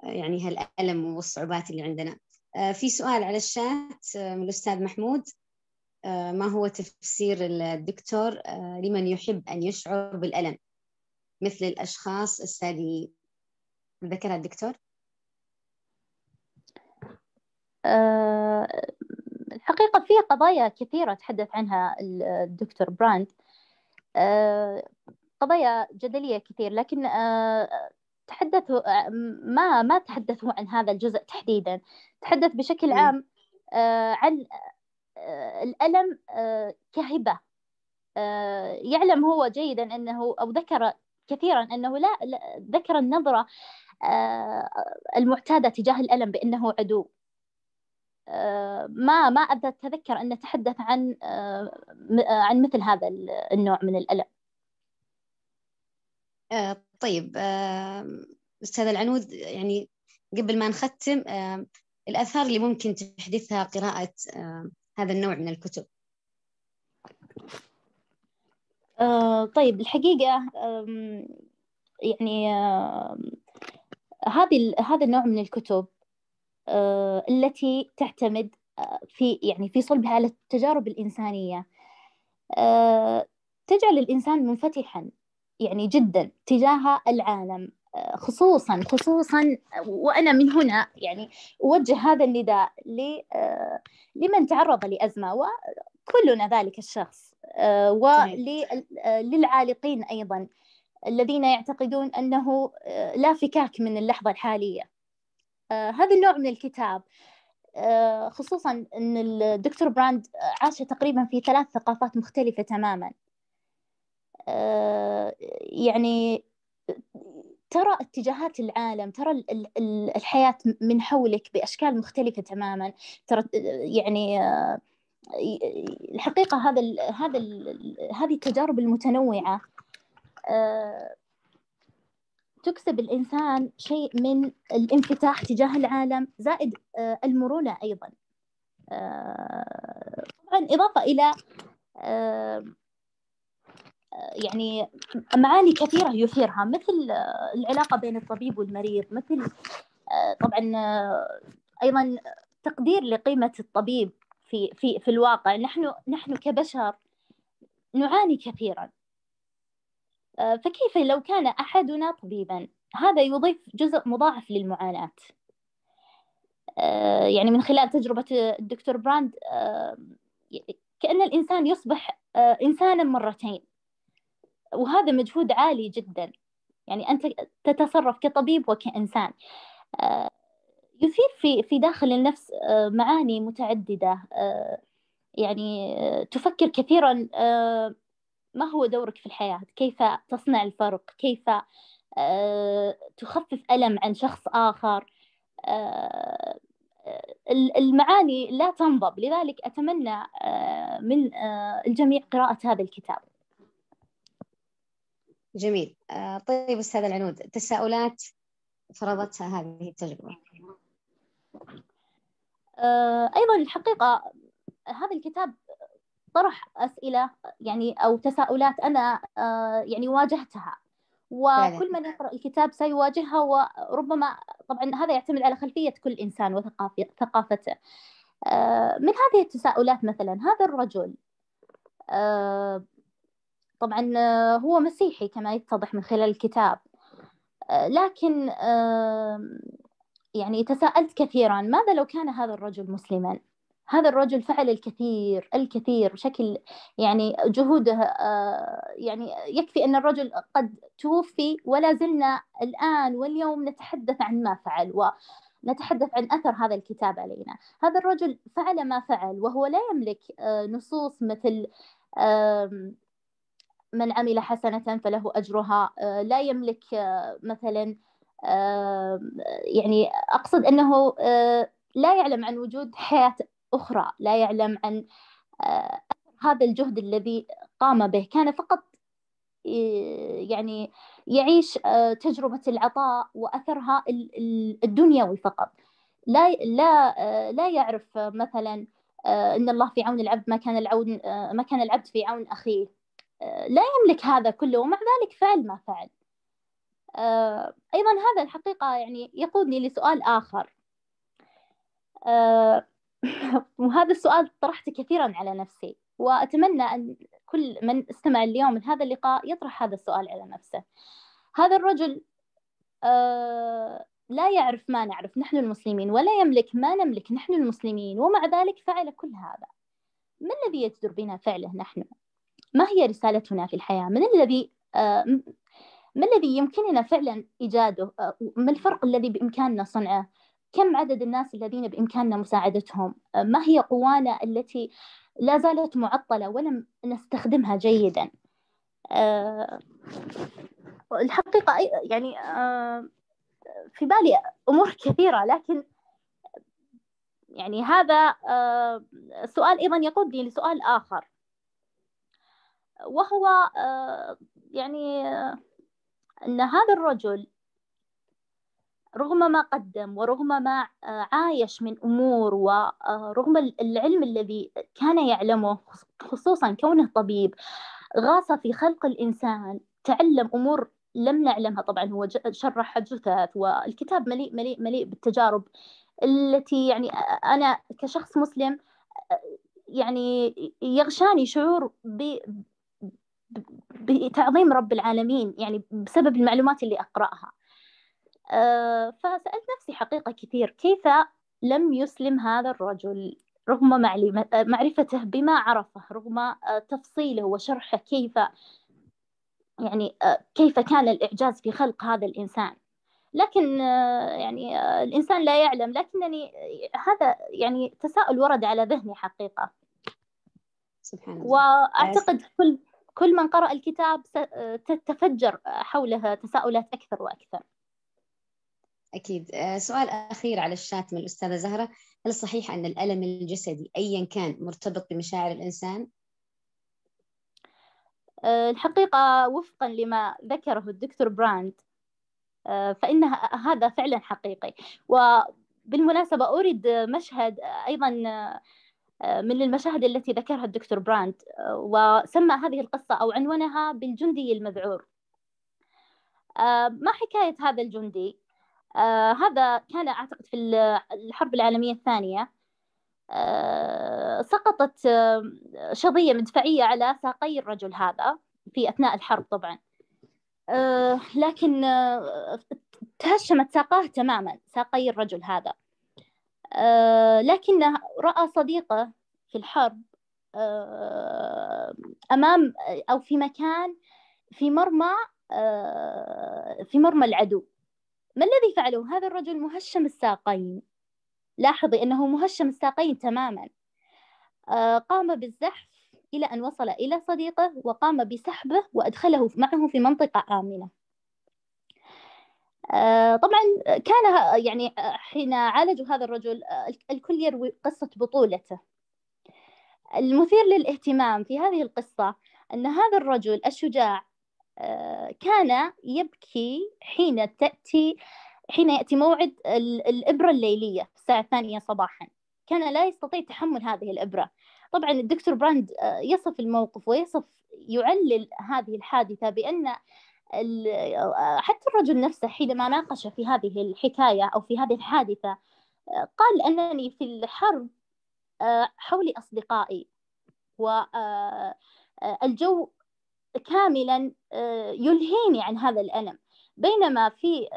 يعني هالألم والصعوبات اللي عندنا. في سؤال على الشات من الأستاذ محمود، ما هو تفسير الدكتور لمن يحب أن يشعر بالألم مثل الأشخاص الساديين؟ ذكرها الدكتور. الحقيقة فيه قضايا كثيرة تحدث عنها الدكتور براند، قضايا جدلية كثير، لكن تحدثوا ما تحدثوا عن هذا الجزء تحديدا. تحدث بشكل عام عن الألم كهبة. يعلم هو جيدا أنه، أو ذكر كثيرا أنه لا، ذكر النظرة المعتادة تجاه الألم بأنه عدو. ما أتذكر أن أتحدث عن مثل هذا النوع من الألم. طيب أستاذ العنود، يعني قبل ما نختم، الآثار اللي ممكن تحدثها قراءة هذا النوع من الكتب. طيب الحقيقة يعني هذا النوع من الكتب التي تعتمد في صلبها على التجارب الإنسانية تجعل الإنسان منفتحا يعني جدا تجاه العالم، خصوصا وأنا من هنا يعني أوجه هذا النداء لمن تعرض لأزمة، وكلنا ذلك الشخص، وللعالقين أيضا الذين يعتقدون أنه لا فكاك من اللحظة الحالية. هذا النوع من الكتاب خصوصا أن الدكتور براند عاش تقريبا في 3 ثقافات مختلفة تماما، يعني ترى اتجاهات العالم، ترى الحياة من حولك بأشكال مختلفة تماما، ترى يعني الحقيقة هذه التجارب المتنوعة تكسب الإنسان شيء من الانفتاح تجاه العالم، زائد المرونة أيضا، طبعا إضافة إلى يعني معاني كثيرة يثيرها، مثل العلاقة بين الطبيب والمريض، مثل طبعا أيضا تقدير لقيمة الطبيب في في في الواقع. نحن كبشر نعاني كثيرا، فكيف لو كان أحدنا طبيبا؟ هذا يضيف جزء مضاعف للمعاناة. يعني من خلال تجربة الدكتور براند كأن الإنسان يصبح إنسانا مرتين، وهذا مجهود عالي جدا. يعني أنت تتصرف كطبيب وكإنسان. يثير في داخل النفس معاني متعددة، يعني تفكر كثيرا ما هو دورك في الحياة، كيف تصنع الفرق، كيف تخفف ألم عن شخص آخر. المعاني لا تنضب. لذلك أتمنى من الجميع قراءة هذا الكتاب. جميل. طيب أستاذ العنود، تساؤلات فرضتها هذه التجربة؟ أيضا الحقيقة هذا الكتاب طرح أسئلة يعني أو تساؤلات أنا يعني واجهتها، وكل من يقرأ الكتاب سيواجهها، وربما طبعا هذا يعتمد على خلفية كل إنسان وثقافته. من هذه التساؤلات مثلا، هذا الرجل طبعا هو مسيحي كما يتضح من خلال الكتاب، لكن يعني تساءلت كثيرا، ماذا لو كان هذا الرجل مسلما؟ هذا الرجل فعل الكثير بشكل يعني جهوده، يعني يكفي أن الرجل قد توفي ولا زلنا الآن واليوم نتحدث عن ما فعل، ونتحدث عن أثر هذا الكتاب علينا. هذا الرجل فعل ما فعل وهو لا يملك نصوص مثل من عمل حسنة فله أجرها، لا يملك مثلا يعني أقصد أنه لا يعلم عن وجود حياة أخرى، لا يعلم عن هذا الجهد الذي قام به. كان فقط يعني يعيش تجربة العطاء وأثرها الدنيوي فقط، لا يعرف مثلا إن الله في عون العبد ما كان العبد في عون أخيه. لا يملك هذا كله، ومع ذلك فعل ما فعل. أيضا هذا الحقيقة يعني يقودني لسؤال آخر، وهذا السؤال طرحته كثيرا على نفسي، وأتمنى أن كل من استمع اليوم من هذا اللقاء يطرح هذا السؤال على نفسه. هذا الرجل لا يعرف ما نعرف نحن المسلمين، ولا يملك ما نملك نحن المسلمين، ومع ذلك فعل كل هذا. ما الذي يجدر بنا فعله نحن؟ ما هي رسالتنا في الحياة؟ ما الذي يمكننا فعلا إيجاده؟ ما الفرق الذي بإمكاننا صنعه؟ كم عدد الناس الذين بإمكاننا مساعدتهم؟ ما هي قوانا التي لا زالت معطلة ولم نستخدمها جيدا؟ الحقيقة يعني في بالي أمور كثيرة، لكن يعني هذا السؤال أيضا يقودني لسؤال آخر، وهو يعني أن هذا الرجل رغم ما قدم، ورغم ما عايش من أمور، ورغم العلم الذي كان يعلمه، خصوصا كونه طبيب، غاص في خلق الإنسان، تعلم أمور لم نعلمها. طبعا هو شرح جثث، والكتاب مليء مليء مليء بالتجارب التي يعني أنا كشخص مسلم يعني يغشاني شعور بتعظيم رب العالمين، يعني بسبب المعلومات اللي أقرأها. فسألت نفسي حقيقة كثير، كيف لم يسلم هذا الرجل رغم معرفته بما عرفه، رغم تفصيله وشرحه، كيف كان الإعجاز في خلق هذا الإنسان. لكن يعني الإنسان لا يعلم. لكنني هذا يعني تساؤل ورد على ذهني حقيقة. سبحان الله. وأعتقد كل من قرأ الكتاب تتفجر حولها تساؤلات أكثر وأكثر. أكيد. سؤال أخير على الشات من الأستاذة زهرة، هل صحيح أن الألم الجسدي أيا كان مرتبط بمشاعر الإنسان؟ الحقيقة وفقا لما ذكره الدكتور براند فإن هذا فعلا حقيقي. وبالمناسبة أورد مشهد أيضا من المشاهد التي ذكرها الدكتور براند، وسمى هذه القصة أو عنونها بالجندي المذعور. ما حكاية هذا الجندي؟ هذا كان أعتقد في الحرب العالمية الثانية، سقطت شظية مدفعية على ساقي الرجل هذا في أثناء الحرب طبعا، لكن تهشمت ساقاه تماما، ساقي الرجل هذا، لكن رأى صديقه في الحرب أمام أو في مكان في مرمى العدو. ما الذي فعله؟ هذا الرجل مهشم الساقين، لاحظي أنه مهشم الساقين تماما، قام بالزحف إلى أن وصل إلى صديقه وقام بسحبه وأدخله معه في منطقة آمنة. طبعا كان يعني حين عالجوا هذا الرجل الكل يروي قصة بطولته. المثير للاهتمام في هذه القصة أن هذا الرجل الشجاع كان يبكي حين يأتي موعد الإبرة الليلية الساعة 2 صباحا، كان لا يستطيع تحمل هذه الإبرة. طبعا الدكتور براند يصف الموقف ويصف يعلل هذه الحادثة بأن حتى الرجل نفسه حينما ناقش في هذه الحكاية أو في هذه الحادثة قال أنني في الحرب حولي أصدقائي والجو كاملا يلهيني عن هذا الألم، بينما في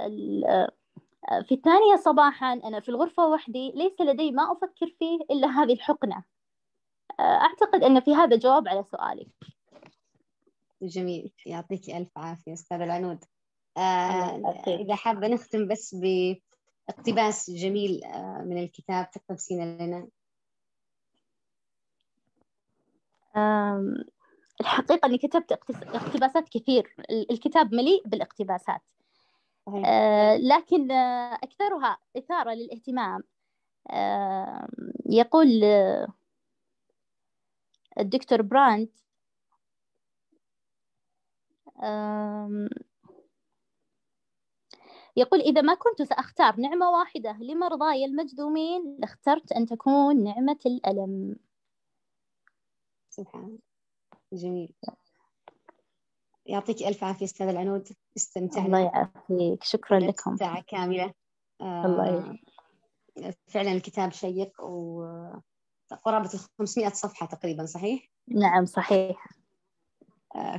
2 صباحا أنا في الغرفة وحدي، ليس لدي ما أفكر فيه إلا هذه الحقنة. أعتقد أن في هذا جواب على سؤالك. جميل، يعطيك ألف عافية أستاذ العنود. إذا حابة نختم بس باقتباس جميل من الكتاب تقتبسين لنا. الحقيقة أني كتبت اقتباسات كثير، الكتاب مليء بالاقتباسات، لكن أكثرها إثارة للاهتمام. يقول الدكتور براند يقول: إذا ما كنت سأختار نعمة واحدة لمرضاي المجذومين لاخترت أن تكون نعمة الألم. سبحان. جميل، يعطيك ألف عافية أستاذ العنود، استمتعنا. الله يعافيك، شكرا لكم، ساعة كاملة. الله فعلا الكتاب شيق، وقرابة 500 صفحة تقريبا، صحيح؟ نعم صحيح.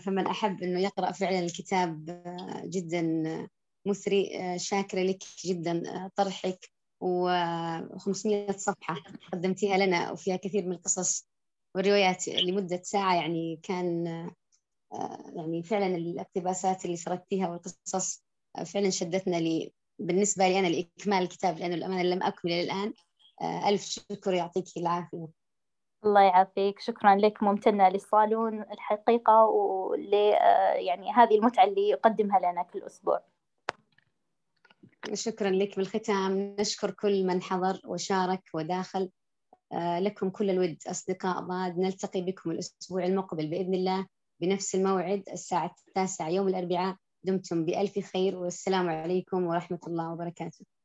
فمن أحب أنه يقرأ فعلا الكتاب جدا مثري. شاكرة لك جدا طرحك، و500 صفحة قدمتيها لنا وفيها كثير من القصص والروايات لمدة ساعة، يعني كان يعني فعلا الاقتباسات اللي سردتيها والقصص فعلا شدتنا بالنسبة لي أنا لإكمال الكتاب، لأنه الأمانة لم أكمله الآن. ألف شكر، يعطيك العافية. الله يعافيك، شكرا لك، ممتنة للصالون الحقيقة ول يعني هذه المتعة اللي يقدمها لنا كل أسبوع. شكرا لك. بالختام نشكر كل من حضر وشارك وداخل، لكم كل الود أصدقاء ضاد. نلتقي بكم الأسبوع المقبل بإذن الله بنفس الموعد الساعة 9 يوم الأربعاء. دمتم بألف خير، والسلام عليكم ورحمة الله وبركاته.